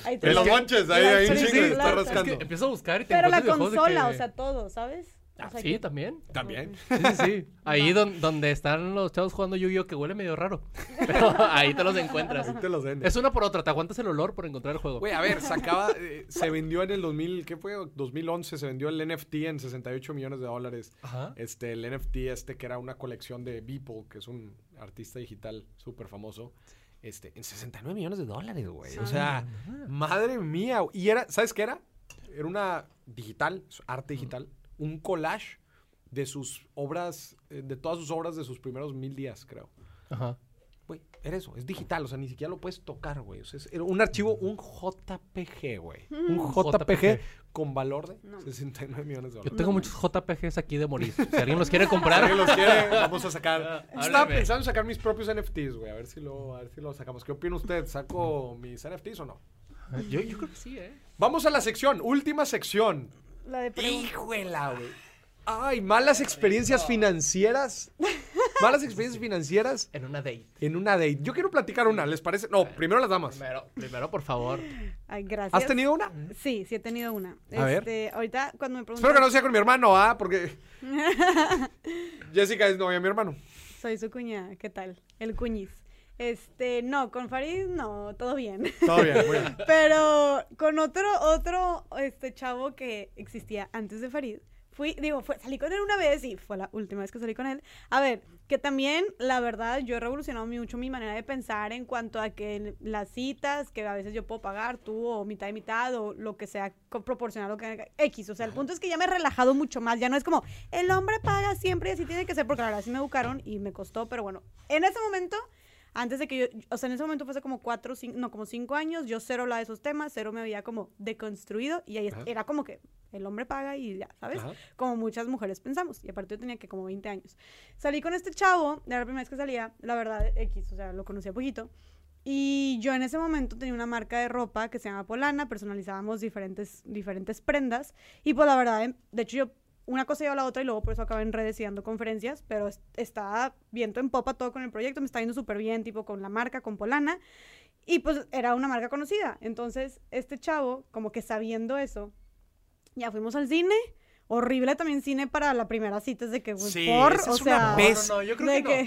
En los manches, ahí en chingue está rascando. Es que empiezo a buscar y te encuentras. Pero la consola, o sea, todo, ¿sabes? Ah, o sea, sí, que... También. Sí. Ahí donde están los chavos jugando Yu-Gi-Oh, que huele medio raro. Pero ahí te los encuentras. Ahí te los vendes. Es una por otra, te aguantas el olor por encontrar el juego. Güey, a ver, se vendió en el 2000, ¿qué fue? 2011, se vendió el NFT en $68 millones. Ajá. El NFT que era una colección de Beeple, que es un artista digital súper famoso. En $69 millones, güey. Sí. O sea, madre mía. Y era, ¿sabes qué era? Era una digital, arte digital. Un collage de sus obras, de todas sus obras de sus primeros 1000 días, creo. Ajá. Güey, era eso, es digital, o sea, ni siquiera lo puedes tocar, güey. O sea, era un archivo, un JPG, güey. Un JPG con valor de $69 millones. Yo tengo muchos JPGs aquí de morir. Si alguien los quiere comprar. Si alguien los quiere, vamos a sacar. Estaba pensando en sacar mis propios NFTs, güey. A ver si lo sacamos. ¿Qué opina usted? ¿Saco mis NFTs o no? Yo creo que sí, ¿eh? Vamos a la sección, última sección. La de preguntas. Híjuela, güey. Ay, malas experiencias financieras. Malas experiencias financieras. En una date. En una date. Yo quiero platicar una, ¿les parece? No, primero las damas. Primero, por favor. Ay, gracias. ¿Has tenido una? Sí, sí he tenido una. A ver. Ahorita cuando me preguntan... Espero que no sea con mi hermano, ¿ah? Porque... Jessica es novia de mi hermano. Soy su cuñada, ¿qué tal? El cuñiz. No, con Farid, no, todo bien. Todo bien, muy bien. Pero con otro chavo que existía antes de Farid. Salí con él una vez y fue la última vez que salí con él. A ver, que también, la verdad, yo he revolucionado mucho mi manera de pensar en cuanto a que las citas, que a veces yo puedo pagar tú o mitad y mitad o lo que sea, proporcional lo que X. O sea, el punto es que ya me he relajado mucho más. Ya no es como, el hombre paga siempre y así tiene que ser, porque la verdad sí me educaron y me costó, pero bueno. En ese momento... Antes de que yo, o sea, en ese momento fue hace como 5 años, yo cero hablaba de esos temas, cero me había como deconstruido, y ahí era como que el hombre paga y ya, ¿sabes? Ajá. Como muchas mujeres pensamos, y aparte yo tenía que como 20 años. Salí con este chavo, era la primera vez que salía, la verdad, X, o sea, lo conocía poquito, y yo en ese momento tenía una marca de ropa que se llama Polana, personalizábamos diferentes prendas, y pues la verdad, de hecho yo, una cosa lleva a la otra y luego por eso acabé en redes y dando conferencias, pero estaba viento en popa todo con el proyecto, me está yendo súper bien, tipo con la marca, con Polana, y pues era una marca conocida. Entonces, este chavo, como que sabiendo eso, ya fuimos al cine, horrible también cine para la primera cita, es de que, pues, sí,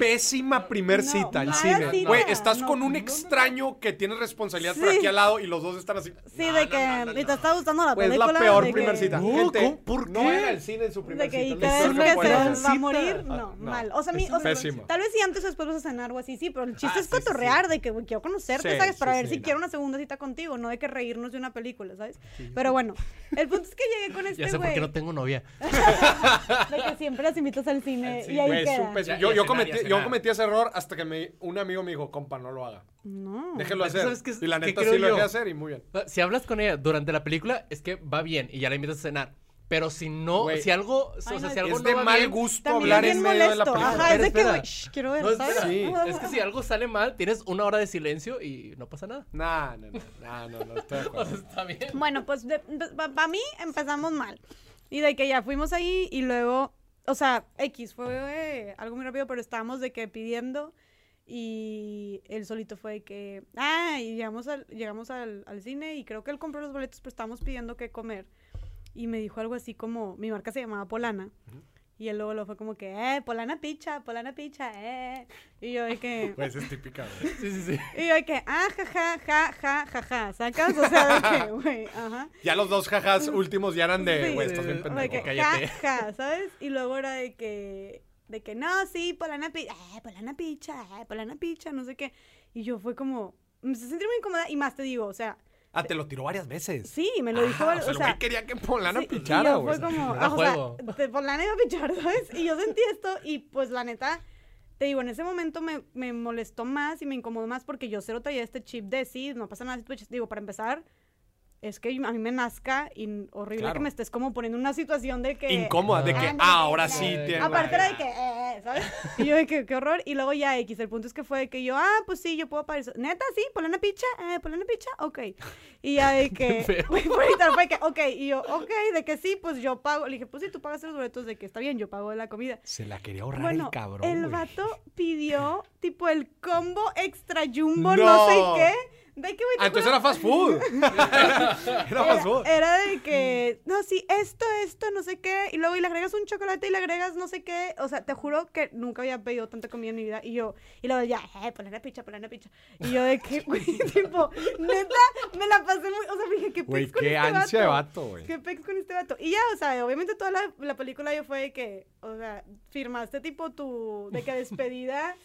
pésima primer cita al cine. Güey, estás con un extraño que tiene responsabilidad por aquí al lado y los dos están así. Sí, y te está gustando la película. Es la peor primer cita. ¿Por qué? No era el cine en su primera cita. Y te ves que se va a morir, no, mal. O sea, tal vez si antes o después vas a cenar o así, sí, pero el chiste es cotorrear de que quiero conocerte, ¿sabes? Para ver si quiero una segunda cita contigo, no de que reírnos de una película, ¿sabes? Pero bueno, el punto es que llegué con este güey. Ya sé por qué no tengo novia. De que siempre las invitas al cine y ahí queda. Yo cometí ese error hasta que un amigo me dijo, compa, no lo haga. No. Déjelo hacer. Y la neta sí lo dejé hacer y muy bien. Si hablas con ella durante la película, es que va bien y ya la invitas a cenar. Pero si no, si algo, o sea, si algo no va bien, es de mal gusto hablar en medio de la película. Ajá, es de que, güey, quiero ver, ¿sabes? Sí. Es que si algo sale mal, tienes una hora de silencio y no pasa nada. No, estoy de acuerdo. Está bien. Bueno, pues para mí empezamos mal. Y de que ya fuimos ahí y luego, o sea, X fue algo muy rápido, pero estábamos de que pidiendo y él solito fue de que, y llegamos al cine y creo que él compró los boletos, pero estábamos pidiendo qué comer. Y me dijo algo así como, mi marca se llamaba Polana. Y él luego lo fue como que, Polana picha. Y yo de que... Pues es típica, ¿verdad? Sí. Y yo de que, ja, ¿sacas? O sea, de que, güey, ajá. Ya los dos jajas últimos ya eran de, güey, estás bien pendejo, que, cállate. Ja, ¿sabes? Y luego era de que no, sí, Polana picha, no sé qué. Y yo fue como, me sentí muy incómoda y más te digo, o sea... Ah, te lo tiró varias veces. Sí, me lo dijo. O sea, él quería que Polana pichara, güey. Fue como, Polana iba a pichar, ¿sabes? Y yo sentí esto y pues la neta, te digo, en ese momento me molestó más y me incomodó más porque yo cero traía este chip de sí, no pasa nada. Digo, para empezar, es que a mí me nazca y horrible que me estés como poniendo una situación de que... Incómoda, de que ahora sí tiene... Aparte era de que, ¿sabes? Y yo de que, qué horror. Y luego ya X, el punto es que fue de que yo, pues sí, yo puedo pagar eso. ¿Neta? Sí, Polana picha, ok. Y ya de que... fue que, ok. Y yo, ok, de que sí, pues yo pago. Le dije, pues sí, tú pagas los boletos, de que está bien, yo pago la comida. Se la quería ahorrar el cabrón, el vato pidió, tipo, el combo extra jumbo, no sé qué... entonces era fast food. Era fast food. Era de que, no, sí, esto, no sé qué. Y luego, y le agregas un chocolate y le agregas no sé qué. O sea, te juro que nunca había pedido tanta comida en mi vida. Y luego ya, Polana picha. Y yo de que, güey, tipo, neta, me la pasé muy, o sea, dije, qué pex con este vato. Güey, qué ansia de vato, güey. Qué pex con este vato. Y ya, o sea, obviamente toda la película yo fue de que, o sea, firmaste tipo tu, de que despedida.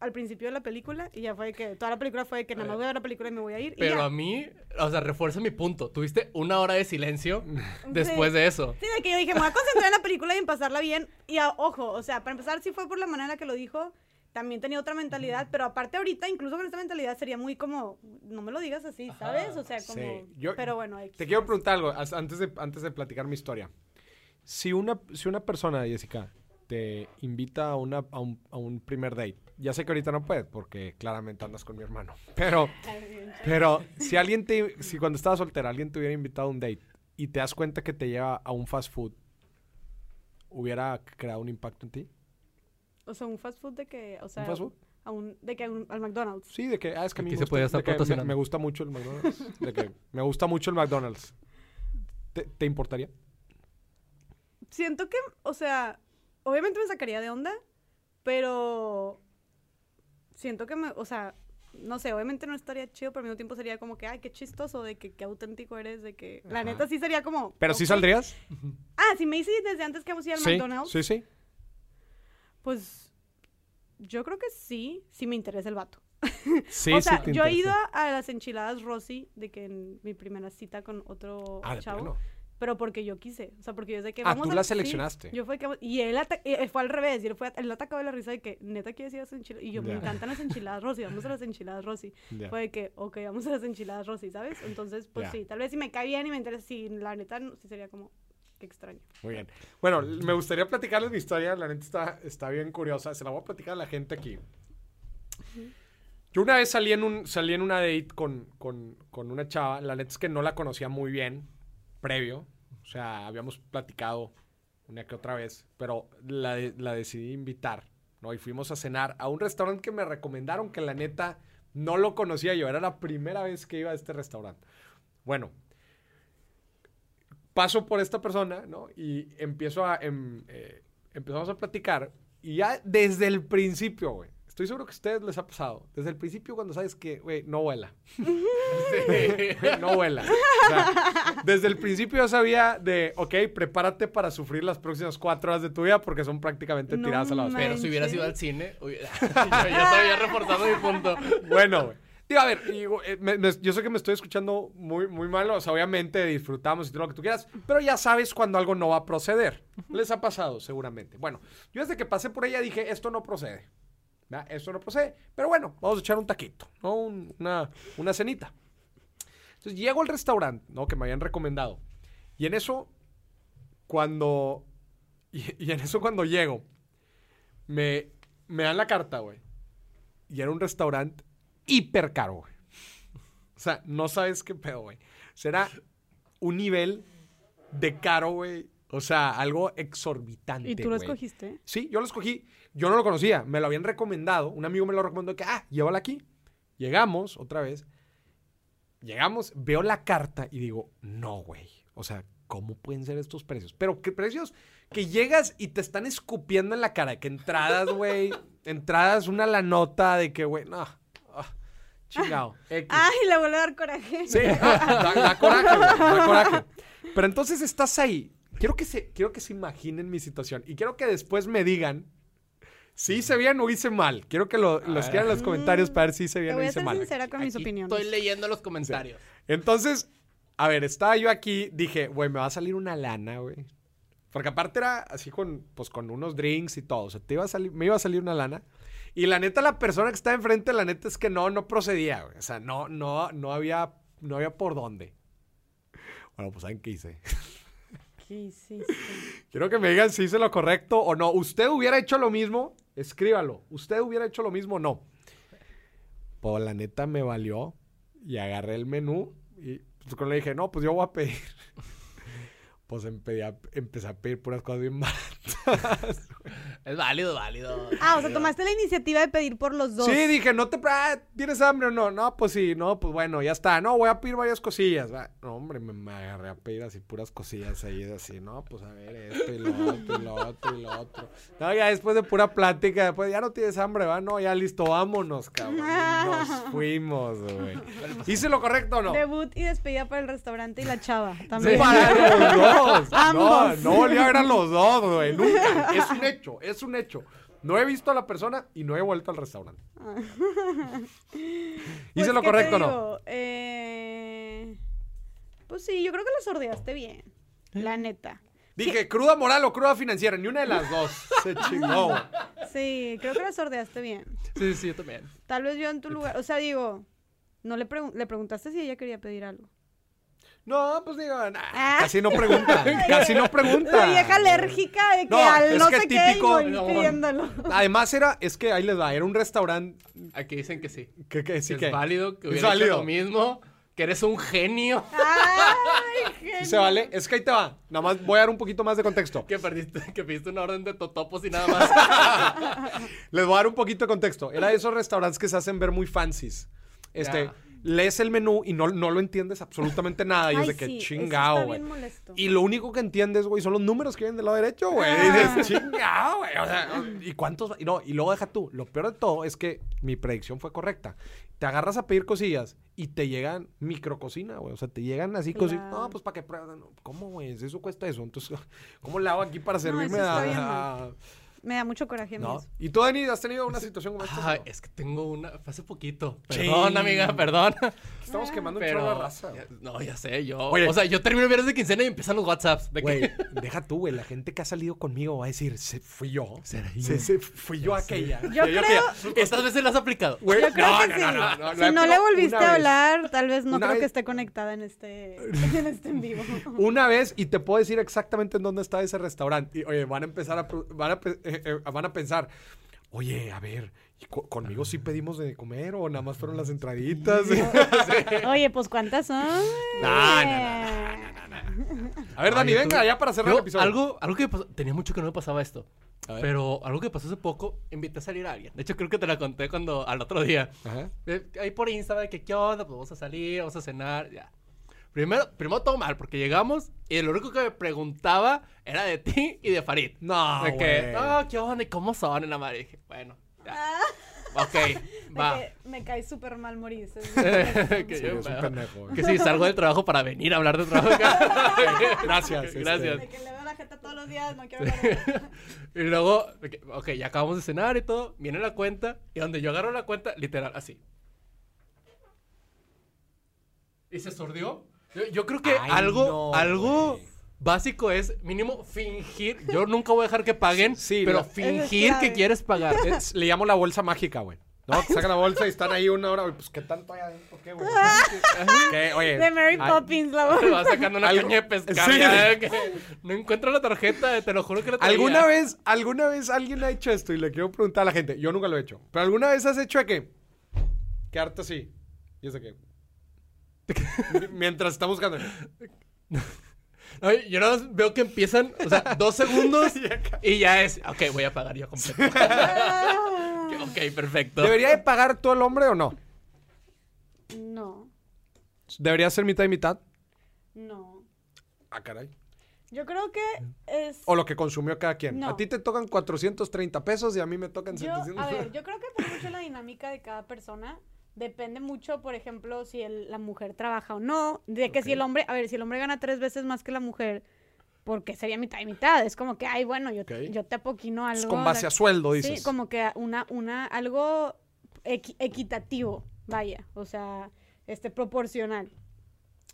Al principio de la película y ya fue que toda la película fue que nada más voy a ver la película y me voy a ir. Pero a mí, o sea, refuerza mi punto. Tuviste una hora de silencio después de eso. Sí, de que yo dije, me voy a concentrar en la película y en pasarla bien. Y ojo, o sea, para empezar, sí fue por la manera que lo dijo. También tenía otra mentalidad, pero aparte ahorita, incluso con esta mentalidad, sería muy como, no me lo digas así, ¿sabes? O sea, como, pero bueno. Te quiero preguntar algo antes de platicar mi historia. Si una persona, Jessica, te invita a un primer date. Ya sé que ahorita no puedes porque claramente andas con mi hermano. Pero si alguien si cuando estabas soltera alguien te hubiera invitado a un date y te das cuenta que te lleva a un fast food, ¿hubiera creado un impacto en ti? O sea, un fast food de que, o sea, ¿un fast food? Al McDonald's. Sí, de que, es que a mí me gusta, me gusta mucho el McDonald's. De que me gusta mucho el McDonald's. ¿Te importaría? Siento que, o sea, obviamente me sacaría de onda, pero siento que o sea, no sé, obviamente no estaría chido, pero al mismo tiempo sería como que, ay, qué chistoso, de que qué auténtico eres, de que, ajá, la neta sí sería como... ¿Pero sí saldrías? Ah, si me dices desde antes que vamos a ir al McDonald's. Sí, sí. Pues, yo creo que sí, sí me interesa el vato. Sí, o sea, sí yo he ido a las enchiladas Rosy, de que en mi primera cita con otro chavo. Bueno. Pero porque yo quise, o sea, porque yo sé que vamos a... Ah, tú la seleccionaste. Sí, yo fue que... Y él fue al revés, y él atacaba de la risa de que, ¿neta quieres ir a las enchiladas? Y yo, me encantan las enchiladas Rosy, vamos a las enchiladas Rosy. Yeah. Fue de que, ok, vamos a las enchiladas Rosy, ¿sabes? Entonces, pues sí, tal vez si me cae bien y me interesa, sí, la neta, no, sí sería como, qué extraño. Muy bien. Bueno, me gustaría platicarles mi historia, la neta está bien curiosa, se la voy a platicar a la gente aquí. Uh-huh. Yo una vez salí en una date con una chava, la neta es que no la conocía muy bien, previo. O sea, habíamos platicado una que otra vez, pero la decidí invitar, ¿no? Y fuimos a cenar a un restaurante que me recomendaron que la neta no lo conocía yo. Era la primera vez que iba a este restaurante. Bueno, paso por esta persona, ¿no? Y empezamos a platicar y ya desde el principio, güey. Estoy seguro que a ustedes les ha pasado. Desde el principio cuando sabes que, güey, no vuela. No vuela. O sea, desde el principio yo sabía de, ok, prepárate para sufrir las próximas 4 horas de tu vida porque son prácticamente tiradas a la basura. Pero si hubieras ido al cine, ya sabía reforzado mi punto. Bueno, güey. Digo, a ver, yo sé que me estoy escuchando muy, muy mal. O sea, obviamente disfrutamos y todo lo que tú quieras, pero ya sabes cuando algo no va a proceder. Les ha pasado seguramente. Bueno, yo desde que pasé por ella dije, esto no procede. ¿Verdad? Esto no procede, pero bueno, vamos a echar un taquito, ¿no? Una cenita. Entonces llego al restaurante, ¿no? Que me habían recomendado. Y en eso, cuando llego, me dan la carta, güey. Y era un restaurante hiper caro, güey. O sea, no sabes qué pedo, güey. Será un nivel de caro, güey. O sea, algo exorbitante. ¿Y tú lo escogiste? Sí, yo lo escogí. Yo no lo conocía. Me lo habían recomendado. Un amigo me lo recomendó que, llévala aquí. Llegamos otra vez. Veo la carta y digo, no, güey. O sea, ¿cómo pueden ser estos precios? Pero qué precios que llegas y te están escupiendo en la cara. Que entradas, güey. Una la nota de que, güey, no. Chingado. X. Ay, le vuelvo a dar coraje. Sí, da coraje, güey. Da coraje. Pero entonces estás ahí. Quiero que se imaginen mi situación. Y quiero que después me digan si hice bien o hice mal. Quiero que lo escriban en los comentarios para ver si hice bien o hice mal. Voy a ser sincera con mis opiniones. Estoy leyendo los comentarios. Sí. Entonces, a ver, estaba yo aquí. Dije, güey, me va a salir una lana, güey. Porque aparte era así con unos drinks y todo. O sea, me iba a salir una lana. Y la neta, la persona que estaba enfrente, la neta es que no procedía, güey. O sea, no había por dónde. Bueno, pues, ¿saben qué hice? Quiero que me digan si hice lo correcto o no. ¿Usted hubiera hecho lo mismo? Escríbalo. ¿Usted hubiera hecho lo mismo o no? Pues la neta me valió y agarré el menú y pues, le dije, no, pues yo voy a pedir. Pues empecé a pedir puras cosas bien baratas. Es válido. O sea, tomaste la iniciativa de pedir por los dos. Sí, dije, no te... ¿Tienes hambre o no? No, pues sí, no, pues bueno, ya está. No, voy a pedir varias cosillas. No, hombre, me agarré a pedir así puras cosillas ahí, así, no, pues a ver, esto y lo otro, y lo otro. No, ya después de pura plática, después ya no tienes hambre, ¿va? No, ya listo, vámonos, cabrón. Nos fuimos, güey. ¿Hice lo correcto o no? Debut y despedida para el restaurante y la chava también. Sí, para los dos. Ambos. No, ya eran los dos, güey. Nunca. Es un hecho. No he visto a la persona y no he vuelto al restaurante. ¿Hice lo correcto o no? Pues sí, yo creo que la sordeaste bien. La neta. Dije, sí. ¿Cruda moral o cruda financiera? Ni una de las dos. Se chingó. Sí, creo que la sordeaste bien. Sí, yo también. Tal vez yo en tu lugar. O sea, digo, no le preguntaste si ella quería pedir algo. No, pues digo, casi no pregunta, casi no pregunta. La vieja alérgica de que al no sé qué pidiéndolo. Además era, es que ahí les va, era un restaurante. Aquí dicen que sí. Que sí, que es válido, que hubiera hecho lo mismo, que eres un genio. Ay, genio. ¿Sí se vale? Es que ahí te va, nada más voy a dar un poquito más de contexto. Que pidiste una orden de totopos y nada más. Les voy a dar un poquito de contexto. Era de esos restaurantes que se hacen ver muy fancies. Ya. Lees el menú y no lo entiendes absolutamente nada. Y es de que sí, chingao, güey. Y lo único que entiendes, güey, son los números que vienen del lado derecho, güey. Y dices, chingao, güey. O sea, ¿y cuántos? No, y luego deja tú. Lo peor de todo es que mi predicción fue correcta. Te agarras a pedir cosillas y te llegan micrococina, güey. O sea, te llegan así cosillas. No, pues para que prueben. ¿Cómo, güey? Eso cuesta eso. Entonces, ¿cómo le hago aquí para servirme a...? Me da mucho coraje. No. ¿Y tú, Dani, has tenido una situación como esta? Es que tengo una... Fue hace poquito. Perdón, amiga, perdón. Estamos quemando un chorro de raza. No, ya sé, yo... Oye, o sea, yo termino el viernes de quincena y empiezan los WhatsApps. Güey, deja tú, güey. La gente que ha salido conmigo va a decir, fui yo. Fui yo aquella. Yo creo... Estas veces las has aplicado. Güey, no. Si no le volviste a hablar, tal vez no creo que esté conectada en este en vivo. Una vez, y te puedo decir exactamente en dónde está ese restaurante. Y, oye, van a empezar a... van a pensar, oye, a ver, ¿conmigo sí pedimos de comer o nada más fueron las entraditas? Sí. Oye, pues, ¿cuántas son? No. A ver, Dani, venga, ya para cerrar el episodio. Algo que pasó, tenía mucho que no me pasaba esto, pero algo que pasó hace poco, invité a salir a alguien. De hecho, creo que te la conté al otro día. Ajá. Ahí por Instagram, que qué onda, pues vamos a salir, vamos a cenar, ya. Primero todo mal, porque llegamos y lo único que me preguntaba era de ti y de Farid. No, de que, ¿qué onda? ¿Y cómo son? En la madre dije, bueno, ya. Ok, va. Que me cae súper mal morir. Es un pendejo. Que sí, salgo del trabajo para venir a hablar de trabajo. Gracias. De que le veo la jeta todos los días, no quiero hablar. Y luego, ya acabamos de cenar y todo, viene la cuenta, y donde yo agarro la cuenta, literal, así. Y se sordió. Yo creo que algo básico es mínimo fingir. Yo nunca voy a dejar que paguen, pero fingir que quieres pagar. Le llamo la bolsa mágica, güey. No, sacan la bolsa y están ahí una hora. Pues, ¿qué tanto hay adentro? ¿Qué, güey? Oye, de Mary Poppins, la bolsa. Va sacando una caña de pescar. No encuentro la tarjeta, te lo juro que la tenía. ¿Alguna vez alguien ha hecho esto? Y le quiero preguntar a la gente. Yo nunca lo he hecho. ¿Pero alguna vez has hecho quedarte así? Y es de que... mientras está buscando. No, yo no veo que empiezan, o sea, 2 segundos y ya es, ok, voy a pagar yo completo. Ok, perfecto. ¿Debería de pagar todo el hombre o no? No. ¿Debería ser mitad y mitad? No. Ah, caray. Yo creo que es... O lo que consumió cada quien. No. A ti te tocan 430 pesos y a mí me tocan 700. A ver, yo creo que por mucho la dinámica de cada persona... Depende mucho, por ejemplo, si la mujer trabaja o no. De que si el hombre... A ver, si el hombre gana 3 veces más que la mujer, porque sería mitad y mitad. Es como que, ay, bueno, yo te apoquino algo. Es con base a sueldo, dices. Sí, como que algo equitativo, vaya. O sea, proporcional.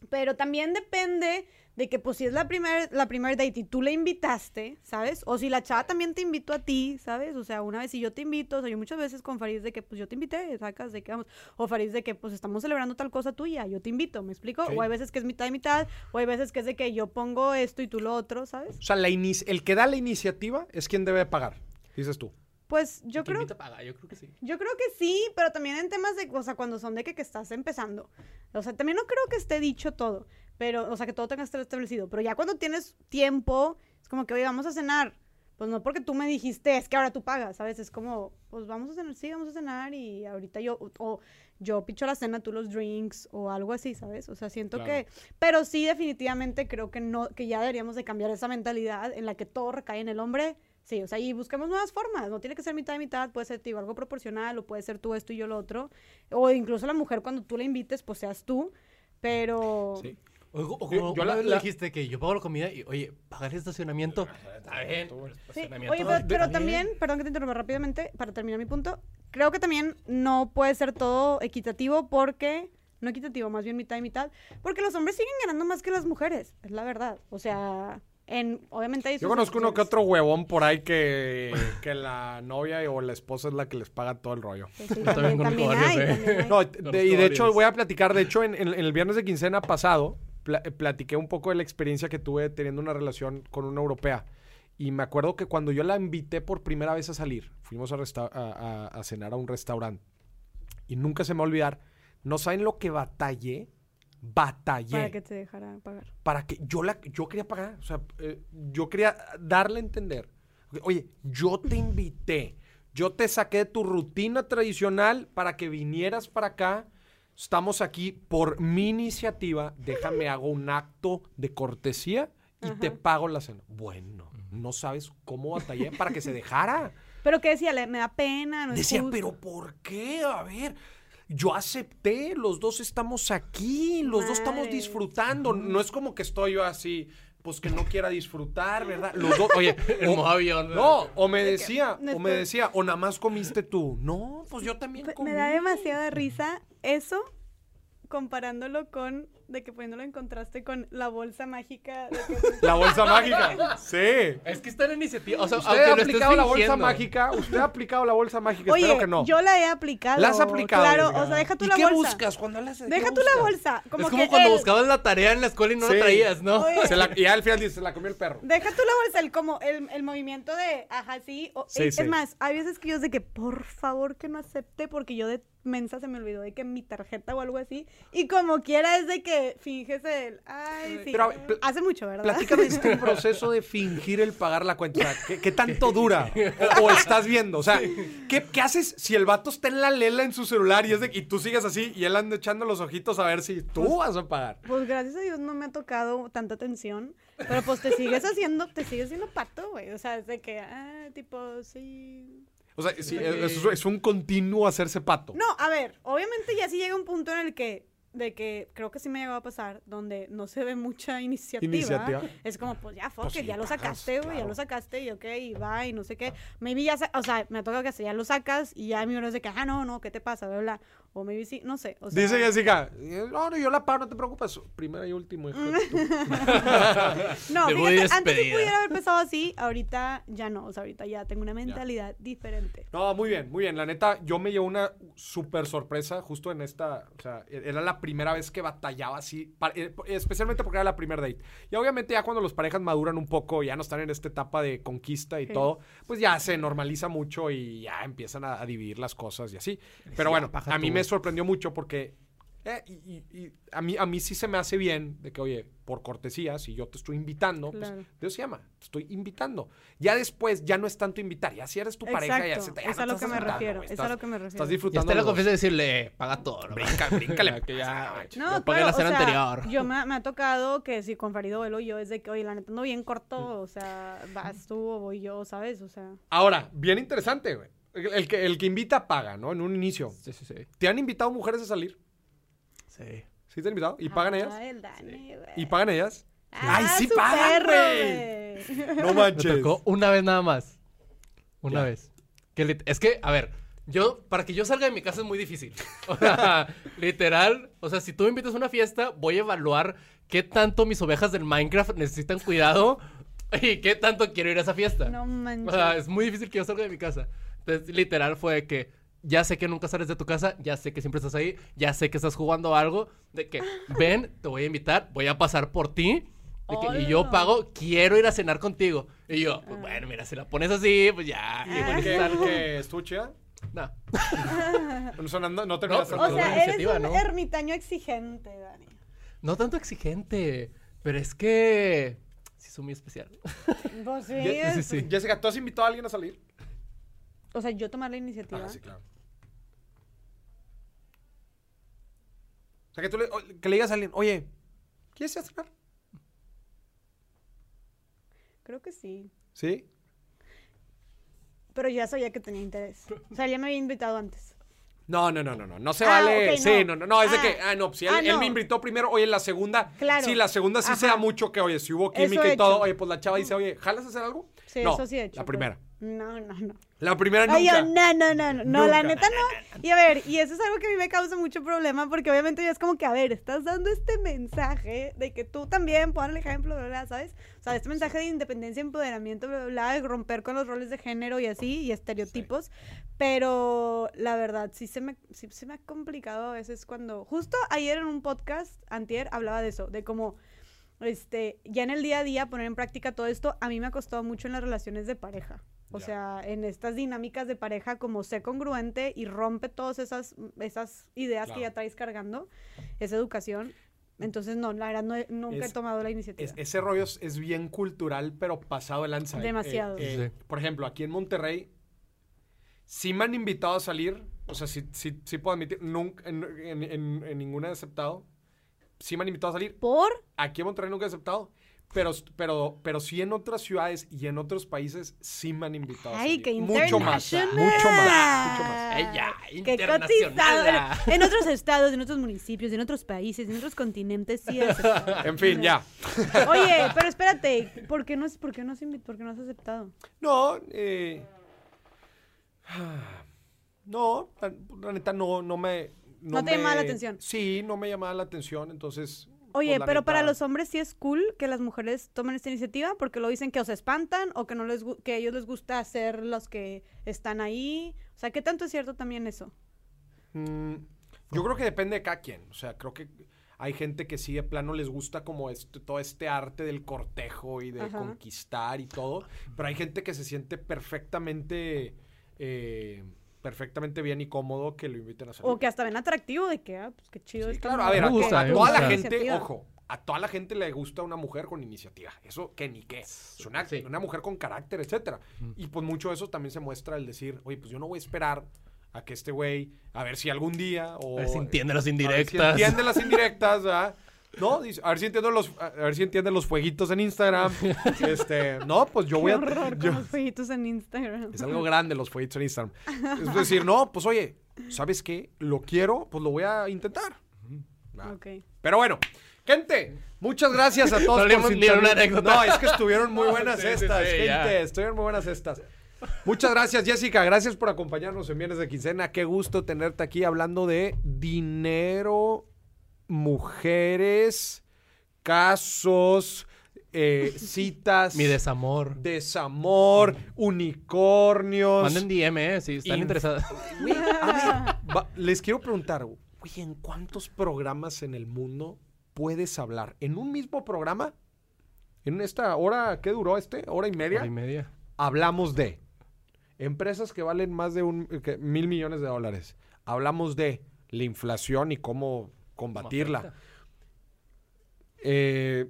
Pero también depende de que, pues, si es la primer date y tú la invitaste, ¿sabes? O si la chava también te invitó a ti, ¿sabes? O sea, una vez si yo te invito, o sea, yo muchas veces con Farid de que, pues, yo te invité, sacas de que vamos. O Farid de que, pues, estamos celebrando tal cosa tuya, yo te invito, ¿me explico? Sí. O hay veces que es mitad y mitad, o hay veces que es de que yo pongo esto y tú lo otro, ¿sabes? O sea, el que da la iniciativa es quien debe pagar, dices tú. Pues yo creo... Yo creo que sí. Yo creo que sí, pero también en temas de... O sea, cuando son de que estás empezando. O sea, también no creo que esté dicho todo. Pero, o sea, que todo tenga que estar establecido. Pero ya cuando tienes tiempo, es como que, oye, vamos a cenar. Pues no porque tú me dijiste, es que ahora tú pagas, ¿sabes? Es como, pues vamos a cenar, sí, vamos a cenar. Y ahorita yo... O yo picho la cena, tú los drinks o algo así, ¿sabes? O sea, siento que... Pero sí, definitivamente creo que no... Que ya deberíamos de cambiar esa mentalidad en la que todo recae en el hombre... Sí, o sea, y busquemos nuevas formas. No tiene que ser mitad y mitad. Puede ser, algo proporcional o puede ser tú esto y yo lo otro. O incluso la mujer, cuando tú la invites, pues seas tú. Pero... Sí. O yo le dijiste que yo pago la comida y, oye, pagar el estacionamiento. Está bien. Sí. Oye, pero también, perdón que te interrumpa rápidamente, para terminar mi punto, creo que también no puede ser todo equitativo porque... No equitativo, más bien mitad y mitad. Porque los hombres siguen ganando más que las mujeres. Es la verdad. O sea... obviamente hay... Yo conozco uno que otro huevón por ahí que la novia o la esposa es la que les paga todo el rollo. Sí, también hay. No, y de hecho voy a platicar, de hecho en el viernes de quincena pasado, platiqué un poco de la experiencia que tuve teniendo una relación con una europea. Y me acuerdo que cuando yo la invité por primera vez a salir, fuimos a cenar a un restaurante. Y nunca se me va a olvidar, no saben lo que batallé. Batallé. Para que te dejara pagar. Para que yo quería pagar. O sea, yo quería darle a entender. Oye, yo te invité. Yo te saqué de tu rutina tradicional para que vinieras para acá. Estamos aquí por mi iniciativa. Déjame, hago un acto de cortesía y te pago la cena. Bueno, no sabes cómo batallé para que se dejara. Pero que decía, me da pena. No decía, pero ¿por qué? A ver, yo acepté, los dos estamos aquí, los dos estamos disfrutando. No es como que estoy yo así, pues que no quiera disfrutar, ¿verdad? Los dos, oye, avión. No, o me decía, o nada más comiste tú. No, pues yo también comí. Me da demasiada risa eso, comparándolo con, de que poniéndolo en contraste con la bolsa mágica. La bolsa mágica, sí. Es que está en iniciativa. O sea, usted ha aplicado la bolsa mágica. Usted ha aplicado la bolsa mágica, oye, espero que no. Yo la he aplicado. La has aplicado. Claro, o sea, deja tú la bolsa. ¿Y qué buscas cuando hablas de deja tú la bolsa. Como es como que cuando buscabas la tarea en la escuela y no la traías, ¿no? Y al final dice, se la comió el perro. Deja tú la bolsa, el movimiento de, ajá, sí. Es más, hay veces que yo es de que, por favor, que no acepte, porque yo de mensa se me olvidó de que mi tarjeta o algo así. Y como quiera es de que finges el... Ay, sí. Pero, hace mucho, ¿verdad? Platícame este proceso de fingir el pagar la cuenta. O sea, ¿qué tanto dura? O estás viendo. O sea, ¿qué haces si el vato está en la lela en su celular y, es de, y tú sigues así y él anda echando los ojitos a ver si tú vas a pagar? Pues gracias a Dios no me ha tocado tanta tensión. Pero pues te sigues siendo pato, güey. O sea, es de que, tipo, sí... O sea, sí, es un continuo hacerse pato. No, a ver, obviamente ya sí llega un punto en el que, de que creo que sí me ha llegado a pasar, donde no se ve mucha iniciativa. Es como, pues ya, fuck, pues sí, ya lo sacaste, güey, claro. Ya lo sacaste y ok, y va, y no sé qué. Maybe ya, o sea, me ha tocado que ya lo sacas y ya mi hora es de que, no, ¿qué te pasa? Bla, bla. O maybe sí, no sé. O sea, dice Jessica, no, yo la pago, no te preocupes. Primera y última. No, fíjate, antes sí pudiera haber empezado así, ahorita ya no. O sea, ahorita ya tengo una mentalidad diferente. No, muy bien, muy bien. La neta, yo me llevo una súper sorpresa justo en esta, o sea, era la primera vez que batallaba así, especialmente porque era la primer date. Y obviamente ya cuando los parejas maduran un poco, ya no están en esta etapa de conquista y todo, pues ya se normaliza mucho y ya empiezan a dividir las cosas y así. Pero bueno, a mí me sorprendió mucho porque a mí sí se me hace bien de que, oye, por cortesía, si yo te estoy invitando, claro. Pues Dios se llama, te estoy invitando. Ya después, ya no es tanto invitar, ya si eres tu pareja, ya se te llama. Es a lo que me refiero, es a lo que me refiero. Estás disfrutando. Y la confianza de decirle, paga todo, bríncale, que ya no, pagué la cena anterior. Yo me ha tocado que si con Farid o yo es de que, oye, la neta, no bien corto, o sea, vas tú o voy yo, ¿sabes? O sea. Ahora, bien interesante, güey. El que invita paga, ¿no? En un inicio. Sí, sí, sí. ¿Te han invitado mujeres a salir? Sí. ¿Sí te han invitado? ¿Y pagan ellas? Dani, sí. ¿Y pagan ellas? ¡Ay, sí pagan, güey! No manches. Me tocó una vez nada más. Una vez. Es que, a ver, para que yo salga de mi casa es muy difícil. O sea, literal, o sea, si tú me invitas a una fiesta, voy a evaluar qué tanto mis ovejas del Minecraft necesitan cuidado y qué tanto quiero ir a esa fiesta. No manches. O sea, es muy difícil que yo salga de mi casa. Entonces, literal, fue que ya sé que nunca sales de tu casa, ya sé que siempre estás ahí, ya sé que estás jugando algo, de que ven, te voy a invitar, voy a pasar por ti, y yo pago, quiero ir a cenar contigo. Y yo, pues bueno, mira, si la pones así, pues ya. ¿Y igual que estuchea? No. No terminas. O sea, eres un ermitaño exigente, Dani. No tanto exigente, pero es que sí soy muy especial. Pues sí. Jessica, ¿tú has invitado a alguien a salir? O sea, yo tomar la iniciativa. Ah, sí, claro. O sea, que tú le digas a alguien, oye, ¿quieres ir a cenar? Creo que sí. ¿Sí? Pero yo ya sabía que tenía interés. O sea, ya me había invitado antes. No se vale. Okay, sí, no, es de que, no, si él me invitó primero, oye, la segunda. Claro. Sí, la segunda sí se da mucho que, oye, si hubo química y todo, oye, pues la chava dice, oye, ¿jalas a hacer algo? Sí, no, eso sí he hecho. La primera. No. La primera nunca. Ay, yo, no, la neta no. Y a ver, y eso es algo que a mí me causa mucho problema, porque obviamente ya es como que, a ver, estás dando este mensaje de que tú también, pon el ejemplo, bla, bla, ¿sabes? O sea, este mensaje de independencia, empoderamiento, bla, bla, de romper con los roles de género y así, y estereotipos, pero la verdad, sí se me ha complicado a veces cuando, justo ayer en un podcast, antier, hablaba de eso, de cómo... ya en el día a día poner en práctica todo esto a mí me ha costado mucho en las relaciones de pareja, o sea, en estas dinámicas de pareja, como sé congruente y rompe todas esas ideas que ya traes cargando, esa educación. Entonces, no, la verdad, nunca he tomado la iniciativa. Ese rollo es bien cultural, pero pasado de lanza. Demasiado. Por ejemplo, aquí en Monterrey sí me han invitado a salir, o sea, sí puedo admitir, nunca, en ninguna he aceptado. Sí me han invitado a salir. ¿Por? Aquí en Monterrey nunca he aceptado, pero sí en otras ciudades y en otros países sí me han invitado a salir. ¡Ay, qué internacional! Mucho más. ¡Ella, internacional! En otros estados, en otros municipios, en otros países, en otros continentes, sí es. En fin, ya. Oye, pero espérate, ¿por qué no has aceptado? No, la neta no me... No te llamaba la atención. Sí, no me llamaba la atención, entonces... Oye, pues, pero para los hombres sí es cool que las mujeres tomen esta iniciativa, porque lo dicen que o se espantan o que no les que a ellos les gusta ser los que están ahí. O sea, ¿qué tanto es cierto también eso? Yo creo que depende de cada quien. O sea, creo que hay gente que sí de plano les gusta como todo este arte del cortejo y de conquistar y todo, pero hay gente que se siente perfectamente bien y cómodo que lo inviten a salir. O que hasta ven atractivo de que, pues qué chido. Sí, claro, mal. A ver, a toda la gente, ojo, a toda la gente le gusta una mujer con iniciativa. Eso que ni qué. Es una mujer con carácter, etcétera. Y pues mucho de eso también se muestra el decir, oye, pues yo no voy a esperar a que este güey, a ver si algún día o... A ver si entiende las indirectas. ¿Verdad? No, dice, a ver si entienden los fueguitos en Instagram. No, pues yo voy a... los fueguitos en Instagram. Es algo grande los fueguitos en Instagram. Es decir, no, pues oye, ¿sabes qué? Lo quiero, pues lo voy a intentar. Okay. Pero bueno, gente, muchas gracias a todos. No, es que estuvieron muy buenas estas, gente. Estuvieron muy buenas estas. Muchas gracias, Jessica. Gracias por acompañarnos en Viernes de Quincena. Qué gusto tenerte aquí hablando de dinero... Mujeres, casos, citas. Mi desamor. Unicornios. Manden DM, si están interesados. Les quiero preguntar, oye, ¿en cuántos programas en el mundo puedes hablar? ¿En un mismo programa? ¿En esta hora? ¿Qué duró este? ¿Hora y media? Hora y media. Hablamos de empresas que valen más de $1,000 millones. Hablamos de la inflación y cómo... combatirla.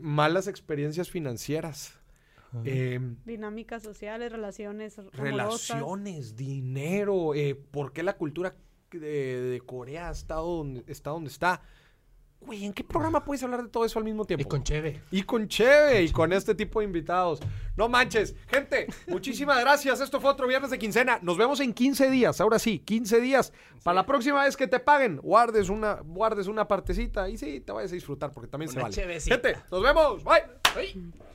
Malas experiencias financieras. Dinámicas sociales, relaciones, dinero. ¿Por qué la cultura de Corea está donde está? Güey, ¿en qué programa puedes hablar de todo eso al mismo tiempo? Y con Cheve. Y con este tipo de invitados. No manches. Gente, muchísimas gracias. Esto fue otro Viernes de Quincena. Nos vemos en 15 días. Ahora sí, 15 días. Sí. Para la próxima vez que te paguen, guardes una partecita y sí, te vayas a disfrutar porque también se vale. Chevecita. Gente, nos vemos. Bye.